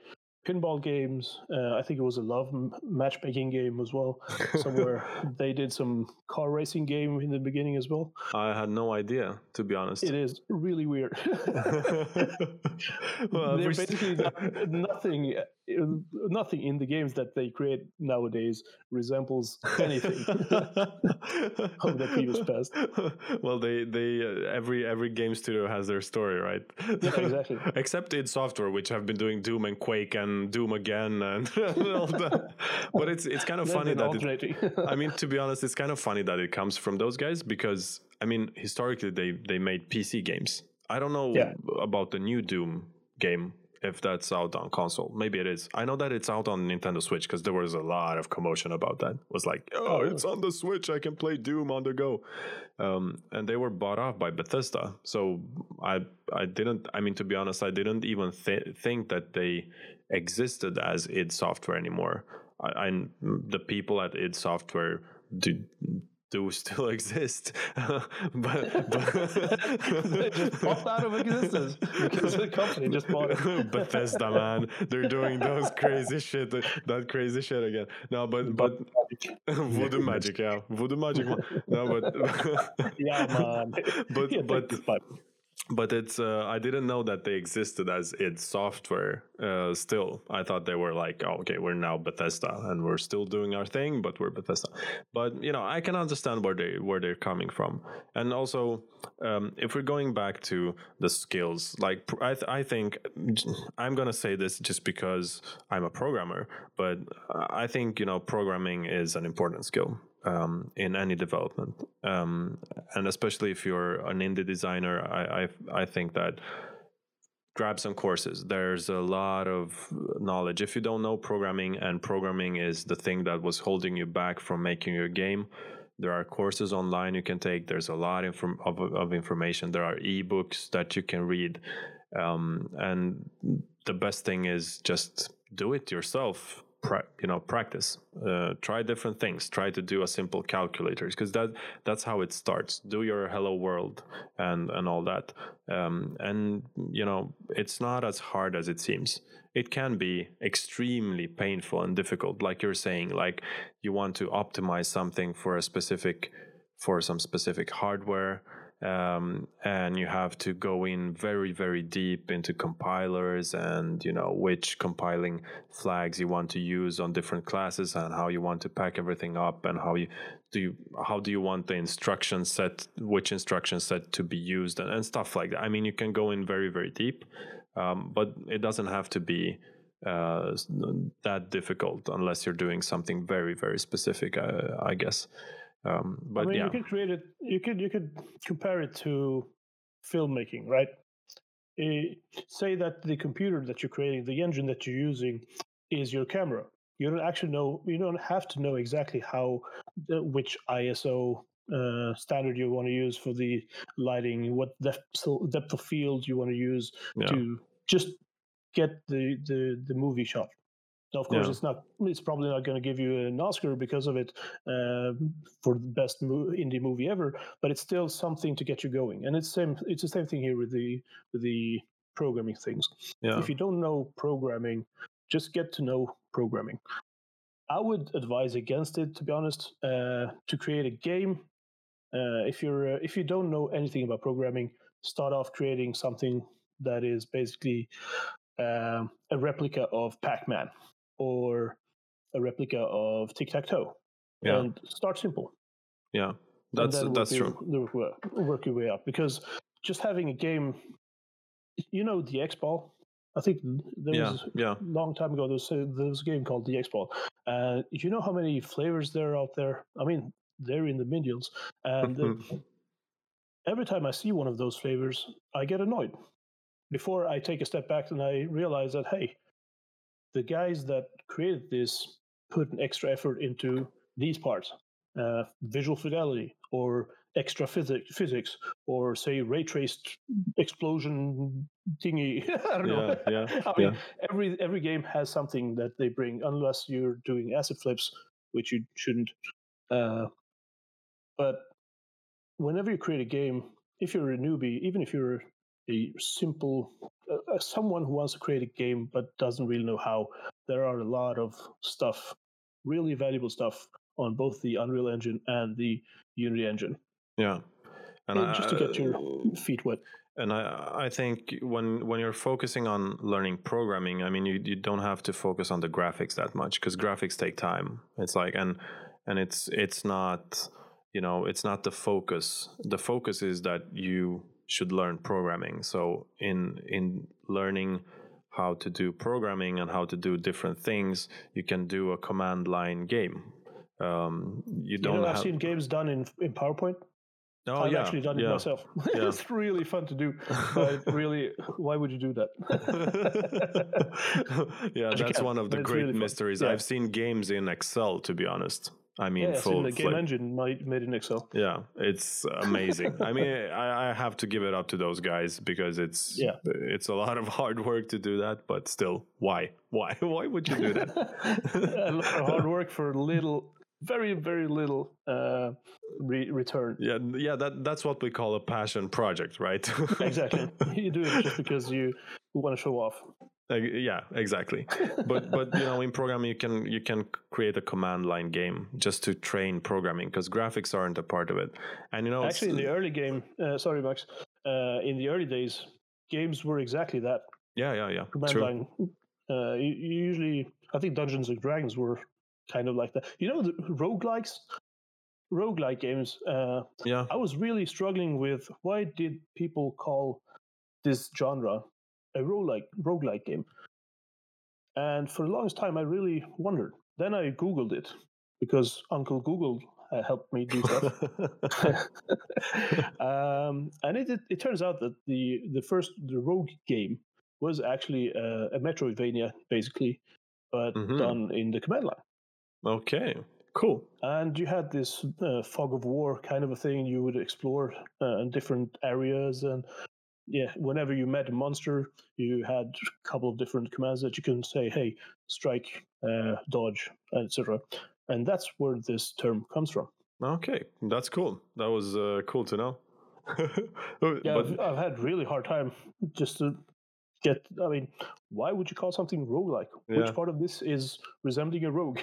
pinball games? Uh, I think it was a love m- matchmaking game as well. Somewhere they did some car racing game in the beginning as well. I had no idea, to be honest. It is really weird. Well, there's basically not, nothing, nothing in the games that they create nowadays resembles anything of the previous past. Well, they they uh, every every game studio has their story, right? Yeah, exactly. Except id Software, which have been doing Doom and Quake and. Doom again and all that. But it's it's kind of funny that it, I mean, to be honest, it's kind of funny that it comes from those guys, because I mean, historically they they made P C games. I don't know yeah. about the new Doom game, if that's out on console. Maybe it is. I know that it's out on Nintendo Switch, because there was a lot of commotion about that. It was like, oh, oh it's really? on the Switch, I can play Doom on the go. Um, and they were bought off by Bethesda. So I I didn't, I mean, to be honest, I didn't even th- think that they existed as id Software anymore. I, I, the people at id Software do, do still exist, but, but they just popped out of existence because the company just bought it. Bethesda, man, they're doing those crazy shit, that crazy shit again. No, but but voodoo magic, yeah, voodoo magic. No, but yeah, man. But yeah, but. But it's uh, I didn't know that they existed as id Software uh, still. I thought they were like, oh, okay, we're now Bethesda and we're still doing our thing, but we're Bethesda. But, you know, I can understand where, they, where they're coming from. And also, um, if we're going back to the skills, like I, th- I think I'm going to say this just because I'm a programmer, but I think, you know, programming is an important skill. Um, in any development, um, and especially if you're an indie designer, I, I I think that grab some courses. There's a lot of knowledge. If you don't know programming, and programming is the thing that was holding you back from making your game, there are courses online you can take. There's a lot of, of, of information. There are ebooks that you can read, um, and the best thing is just do it yourself. Pra- you know, practice, uh, try different things, try to do a simple calculator, because that that's how it starts. Do your hello world and, and all that. Um, and, you know, it's not as hard as it seems. It can be extremely painful and difficult. Like you're saying, like you want to optimize something for a specific, for some specific hardware. Um, and you have to go in very, very deep into compilers and, you know, which compiling flags you want to use on different classes and how you want to pack everything up and how you do, you, how do you want the instruction set, which instruction set to be used and, and stuff like that. I mean, you can go in very, very deep, um, but it doesn't have to be uh, that difficult unless you're doing something very, very specific, uh, I guess. Um, but I mean, yeah. you could create it. You could you could compare it to filmmaking, right? Uh, say that the computer that you're creating, the engine that you're using, is your camera. You don't actually know. You don't have to know exactly how uh, which I S O uh, standard you want to use for the lighting, what depth depth of field you want to use yeah. to just get the, the, the movie shot. Now, of course, yeah. it's not. It's probably not going to give you an Oscar because of it uh, for the best mo- indie movie ever. But it's still something to get you going. And it's same. It's the same thing here with the with the programming things. Yeah. If you don't know programming, just get to know programming. I would advise against it, to be honest. Uh, to create a game, uh, if you're uh, if you don't know anything about programming, start off creating something that is basically uh, a replica of Pac-Man. Or a replica of tic-tac-toe, yeah. and start simple. Yeah, that's that's true. Work, work your way up, because just having a game, you know, the X-ball. I think there yeah, was a yeah. long time ago there was, a, there was a game called the X-ball. Uh, you know how many flavors there are out there? I mean, they're in the millions. And uh, every time I see one of those flavors, I get annoyed. Before I take a step back and I realize that, hey, the guys that created this put an extra effort into these parts, uh, visual fidelity or extra physic, physics or say ray traced explosion thingy. I don't yeah, know. Yeah, I yeah. mean, every every game has something that they bring, unless you're doing asset flips, which you shouldn't. Uh, but whenever you create a game, if you're a newbie, even if you're a simple uh, someone who wants to create a game but doesn't really know how, there are a lot of stuff, really valuable stuff, on both the Unreal Engine and the Unity Engine. Yeah, and, and I, just to get your feet wet. And I, I think when when you're focusing on learning programming, I mean, you, you don't have to focus on the graphics that much, because graphics take time. It's like and and it's it's not you know it's not the focus. The focus is that you should learn programming. So in in learning how to do programming and how to do different things, you can do a command line game. Um, you don't. You know, I've have... seen games done in in PowerPoint. No, oh, I've yeah, actually done yeah, it myself. Yeah. It's really fun to do. But really, why would you do that? yeah, but that's one of the great really mysteries. Yeah. I've seen games in Excel, to be honest. I mean, yeah, full, I've seen the game engine made in Excel. Yeah, it's amazing. I mean, I, I have to give it up to those guys, because it's yeah. it's a lot of hard work to do that. But still, why? Why? Why would you do that? A lot of hard work for little. Very, very little uh, re- return. Yeah, yeah. That that's what we call a passion project, right? Exactly. You do it just because you want to show off. Uh, yeah, exactly. But but you know, in programming, you can you can create a command line game just to train programming, because graphics aren't a part of it. And you know, actually, in the early game, uh, sorry, Max, uh, in the early days, games were exactly that. Yeah, yeah, yeah. Command True. line. Uh, you, you usually, I think, Dungeons and Dragons were kind of like that. You know, the roguelikes, roguelike games. Uh, yeah. I was really struggling with why did people call this genre a roguelike, roguelike game? And for the longest time, I really wondered. Then I Googled it, because Uncle Google uh, helped me do that. um, and it, it, it turns out that the, the first the rogue game was actually a, a Metroidvania, basically, but mm-hmm. done in the command line. Okay, cool. And you had this uh, fog of war kind of a thing. You would explore uh, different areas, and yeah, whenever you met a monster, you had a couple of different commands that you can say, hey, strike, uh, dodge, et cetera. And that's where this term comes from. Okay, that's cool. That was uh, cool to know. yeah, but... I've, I've had really hard time just to get, I mean, why would you call something roguelike? Yeah. Which part of this is resembling a rogue?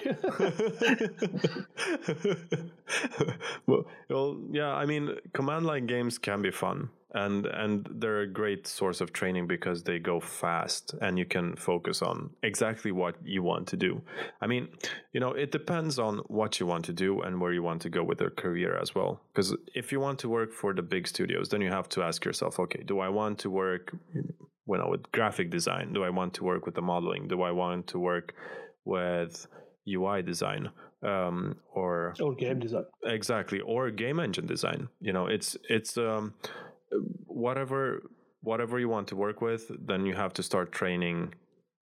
well, well, yeah, I mean, command line games can be fun, and and they're a great source of training, because they go fast and you can focus on exactly what you want to do. I mean, you know, it depends on what you want to do and where you want to go with your career as well. Because if you want to work for the big studios, then you have to ask yourself, okay, do I want to work... You know, with graphic design? Do I want to work with the modeling? Do I want to work with U I design, um, or or game design? Exactly, or game engine design. You know, it's it's um, whatever whatever you want to work with. Then you have to start training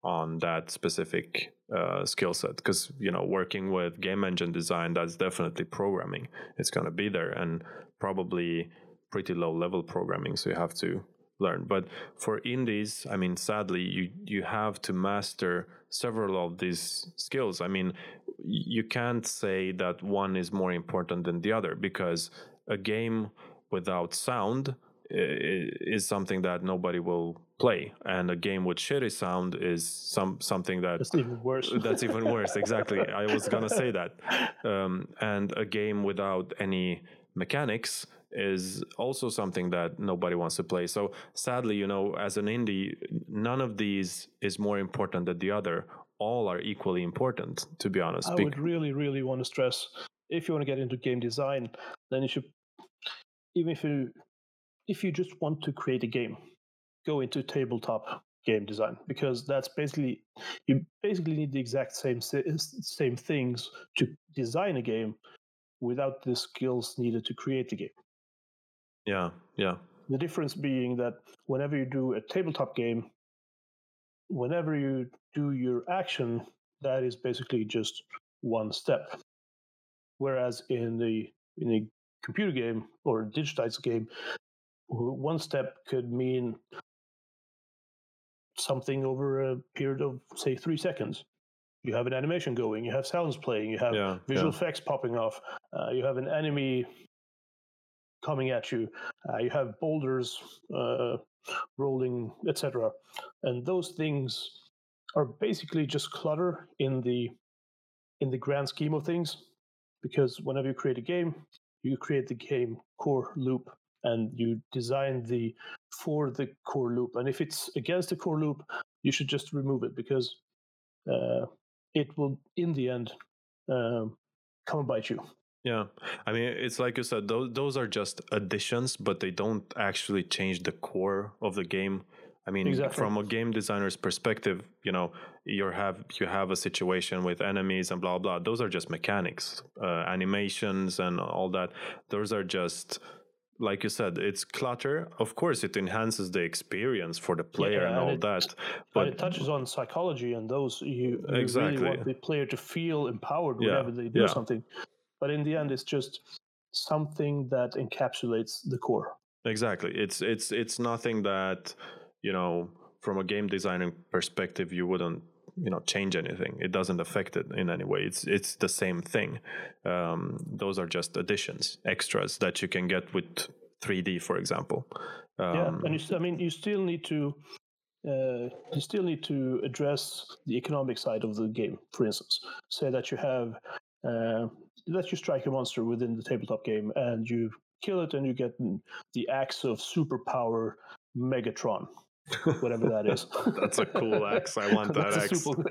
on that specific uh, skill set, because you know, working with game engine design, that's definitely programming. It's gonna be there, and probably pretty low level programming. So you have to learn. But for indies, I mean, sadly, you you have to master several of these skills. I mean, you can't say that one is more important than the other, because a game without sound is something that nobody will play, and a game with shitty sound is some something that that's even worse. That's even worse. Exactly. I was gonna say that. Um, and a game without any mechanics is also something that nobody wants to play. So sadly, you know, as an indie, none of these is more important than the other. All are equally important, to be honest. I Be- would really, really want to stress, if you want to get into game design, then you should, even if you, if you just want to create a game, go into tabletop game design, because that's basically, you basically need the exact same same things to design a game without the skills needed to create the game. Yeah, yeah. The difference being that whenever you do a tabletop game, whenever you do your action, that is basically just one step. Whereas in the in a computer game or digitized game, one step could mean something over a period of, say, three seconds. You have an animation going, you have sounds playing, you have yeah, visual yeah. effects popping off, uh, you have an enemy coming at you, uh, you have boulders uh, rolling, et cetera. And those things are basically just clutter in the in the grand scheme of things, because whenever you create a game, you create the game core loop and you design the for the core loop. And if it's against the core loop, you should just remove it, because uh, it will, in the end, um, come and bite you. Yeah. I mean, it's like you said, those, those are just additions, but they don't actually change the core of the game. I mean, exactly. From a game designer's perspective, you know, you have you have a situation with enemies and blah, blah. Those are just mechanics, uh, animations and all that. Those are just, like you said, it's clutter. Of course, it enhances the experience for the player yeah, and, and all it, that. But it touches on psychology and those you, you exactly. really want the player to feel empowered yeah, whenever they do yeah. something. But in the end, it's just something that encapsulates the core. Exactly. It's it's it's nothing that... you know, from a game designing perspective, you wouldn't, you know, change anything. It doesn't affect it in any way. It's it's the same thing. Um, those are just additions, extras that you can get with three D, for example. Um, yeah, and you, I mean, you still need to uh, you still need to address the economic side of the game. For instance, say that you have, uh, that you strike a monster within the tabletop game, and you kill it, and you get the axe of superpower Megatron. Whatever that is. That's a cool axe. I want that axe. Super...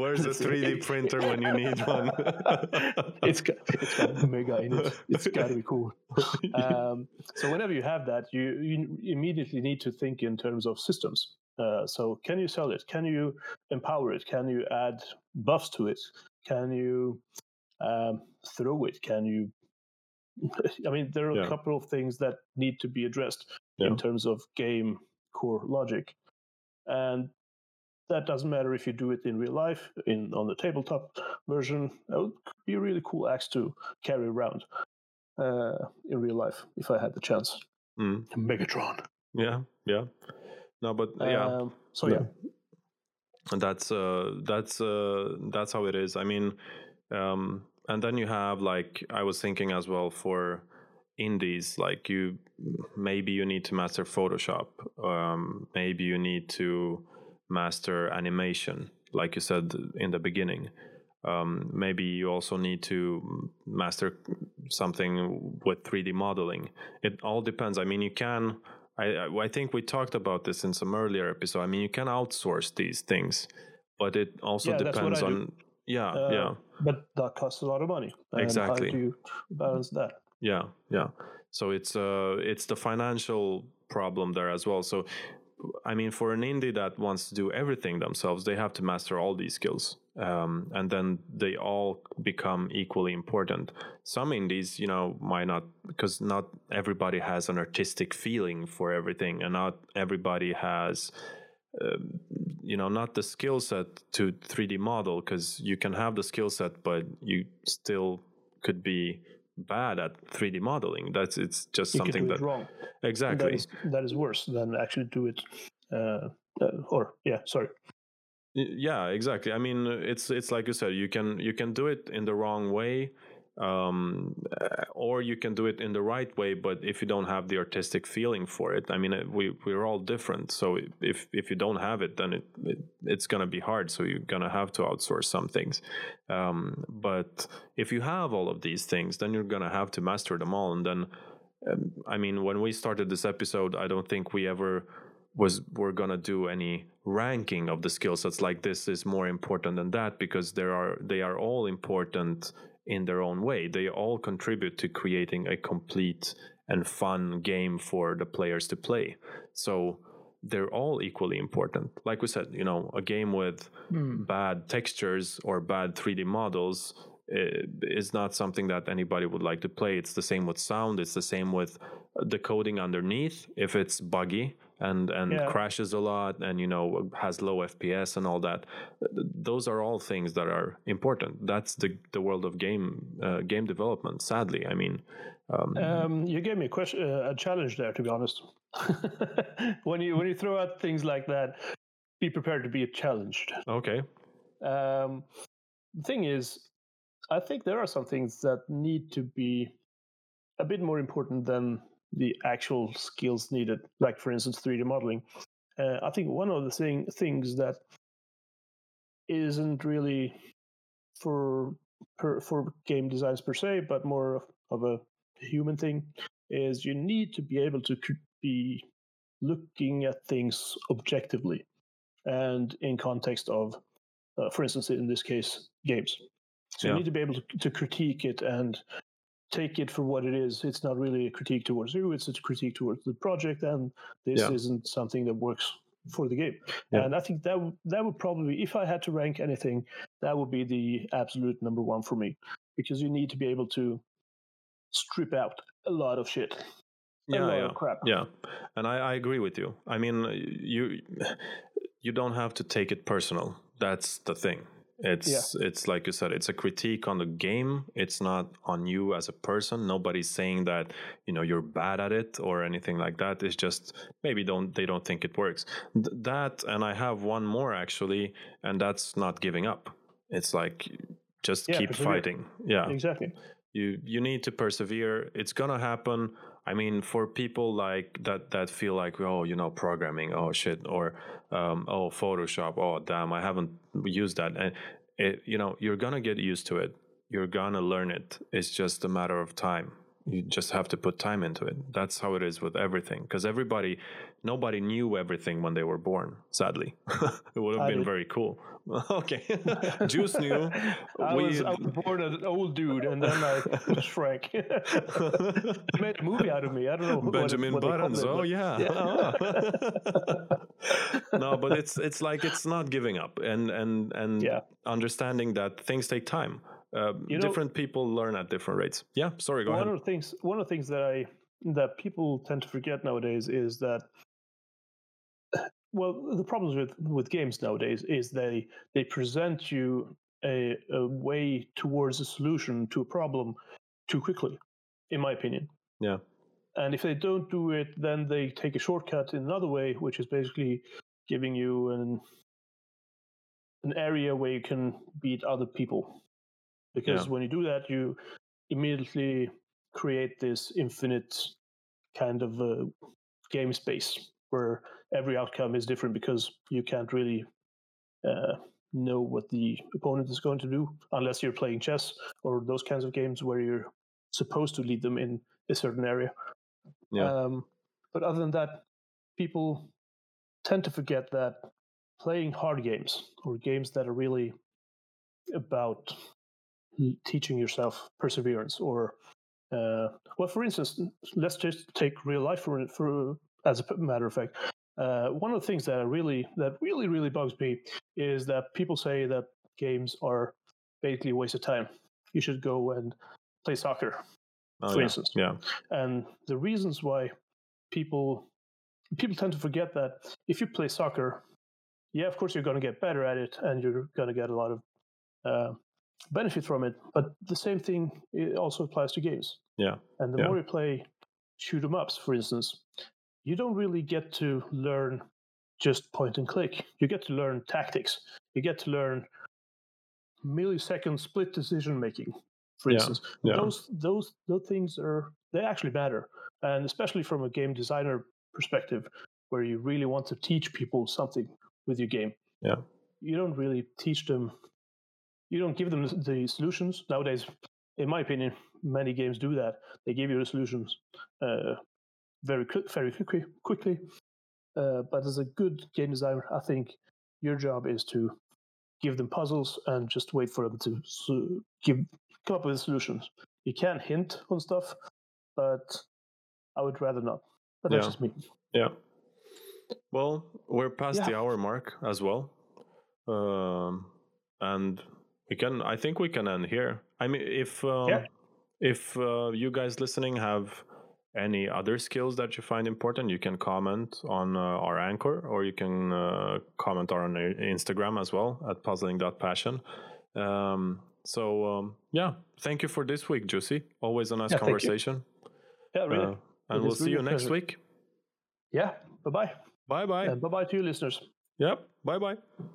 Where's the three D printer when you need one? it's, got, it's got mega in it. It's got to be cool. Um, so whenever you have that, you, you immediately need to think in terms of systems. Uh, so can you sell it? Can you empower it? Can you add buffs to it? Can you um, throw it? Can you... I mean, there are yeah. a couple of things that need to be addressed yeah. in terms of game core logic, and that doesn't matter if you do it in real life, in on the tabletop version. That would be a really cool axe to carry around uh, in real life if I had the chance. Mm. Megatron. Yeah, yeah. No, but yeah. Um, so yeah, yeah. that's uh, that's uh, that's how it is. I mean. Um, And then you have, like, I was thinking as well for indies, like you, maybe you need to master Photoshop. Um, maybe you need to master animation, like you said in the beginning. Um, maybe you also need to master something with three D modeling. It all depends. I mean, you can, I, I think we talked about this in some earlier episode. I mean, you can outsource these things, but it also yeah, depends on... Do. Yeah, uh, yeah. But that costs a lot of money. And exactly. How do you balance that? Yeah, yeah. So it's uh, it's the financial problem there as well. So, I mean, for an indie that wants to do everything themselves, they have to master all these skills. Um, and then they all become equally important. Some indies, you know, might not, because not everybody has an artistic feeling for everything, and not everybody has... Uh, you know, not the skill set to three D model, because you can have the skill set, but you still could be bad at three D modeling. That's it's just you something that wrong. Exactly. That is, that is worse than actually do it. Uh, uh, or yeah, sorry. Yeah, exactly. I mean, it's it's like you said, you can you can do it in the wrong way. Um, or you can do it in the right way, but if you don't have the artistic feeling for it, I mean, we we're all different. So if if you don't have it, then it, it it's gonna be hard. So you're gonna have to outsource some things. Um, but if you have all of these things, then you're gonna have to master them all. And then, um, I mean, when we started this episode, I don't think we ever was we're gonna do any ranking of the skill sets. Like this is more important than that, because there are they are all important. In their own way, they all contribute to creating a complete and fun game for the players to play. So they're all equally important. Like we said, you know, a game with mm. bad textures or bad three D models is not something that anybody would like to play. It's the same with sound. It's the same with the coding underneath. If it's buggy, and and yeah. crashes a lot, and you know, has low F P S and all that. Those are all things that are important. That's the the world of game uh, game development. Sadly, I mean, um, um, you gave me a question, uh, a challenge there. To be honest, when you when you throw out things like that, be prepared to be challenged. Okay. Um, the thing is, I think there are some things that need to be a bit more important than the actual skills needed, like, for instance, three D modeling. Uh, I think one of the thing, things that isn't really for per, for game designs per se, but more of, of a human thing, is you need to be able to be looking at things objectively and in context of, uh, for instance, in this case, games. So yeah. you need to be able to, to critique it and take it for what it is. It's not really a critique towards you. It's a critique towards the project, and this yeah. isn't something that works for the game. Yeah. And I think that w- that would probably, if I had to rank anything, that would be the absolute number one for me, because you need to be able to strip out a lot of shit. Yeah, a lot yeah. of crap. Yeah, and I, I agree with you. I mean, you you don't have to take it personal. That's the thing. It's yeah. it's like you said, it's a critique on the game. It's not on you as a person. Nobody's saying that, you know, you're bad at it or anything like that. It's just maybe don't they don't think it works. Th- that and I have one more actually, and that's not giving up. It's like just yeah, keep persevere. fighting. Yeah, exactly. You you need to persevere. It's gonna happen. I mean, for people like that that feel like, oh, you know, programming, oh shit, or um, oh, Photoshop, oh damn, I haven't used that, and it, you know, you're gonna get used to it. You're gonna learn it. It's just a matter of time. You just have to put time into it. That's how it is with everything. Because everybody, nobody knew everything when they were born. Sadly, it would have I been did. very cool. Okay, Juice knew. I, we... was, I was born as an old dude, and then I was Frank. They made a movie out of me. I don't know. Benjamin what, what Buttons. Oh yeah. yeah. No, but it's it's like it's not giving up, and and and yeah. understanding that things take time. Uh, you know, different people learn at different rates. Yeah, sorry, go one ahead. One of the things, one of the things that I that people tend to forget nowadays is that, well, the problems with, with games nowadays is they they present you a, a way towards a solution to a problem too quickly, in my opinion. Yeah. And if they don't do it, then they take a shortcut in another way, which is basically giving you an an area where you can beat other people. Because yeah. when you do that, you immediately create this infinite kind of uh, game space where every outcome is different, because you can't really uh, know what the opponent is going to do unless you're playing chess or those kinds of games where you're supposed to lead them in a certain area. Yeah. Um, but other than that, people tend to forget that playing hard games or games that are really about teaching yourself perseverance, or uh, well, for instance, let's just take real life for, for as a matter of fact. Uh, one of the things that I really, that really, really bugs me is that people say that games are basically a waste of time. You should go and play soccer, oh, for yeah. instance. Yeah. And the reasons why people people tend to forget that if you play soccer, yeah, of course you're going to get better at it, and you're going to get a lot of uh, benefit from it, but the same thing also applies to games. Yeah. And the yeah. more you play shoot 'em ups, for instance, you don't really get to learn just point and click. You get to learn tactics. You get to learn millisecond split decision making, for yeah. instance. Yeah. Those those those things are they actually matter, and especially from a game designer perspective, where you really want to teach people something with your game. Yeah. You don't really teach them. You don't give them the solutions. Nowadays, in my opinion, many games do that. They give you the solutions uh, very, cu- very quickly. quickly. Uh, but as a good game designer, I think your job is to give them puzzles and just wait for them to so give, come up with solutions. You can hint on stuff, but I would rather not. But that's yeah. just me. Yeah. Well, we're past yeah. the hour mark as well. Um, and... We can. I think we can end here. I mean, if uh, yeah. if uh, you guys listening have any other skills that you find important, you can comment on uh, our Anchor, or you can uh, comment on our Instagram as well at puzzling dot passion. Um, so, um, yeah, thank you for this week, Juicy. Always a nice yeah, conversation. Yeah, really. Uh, and we'll see really you next pleasure. week. Yeah, bye-bye. Bye-bye. And bye-bye to you, listeners. Yep, bye-bye.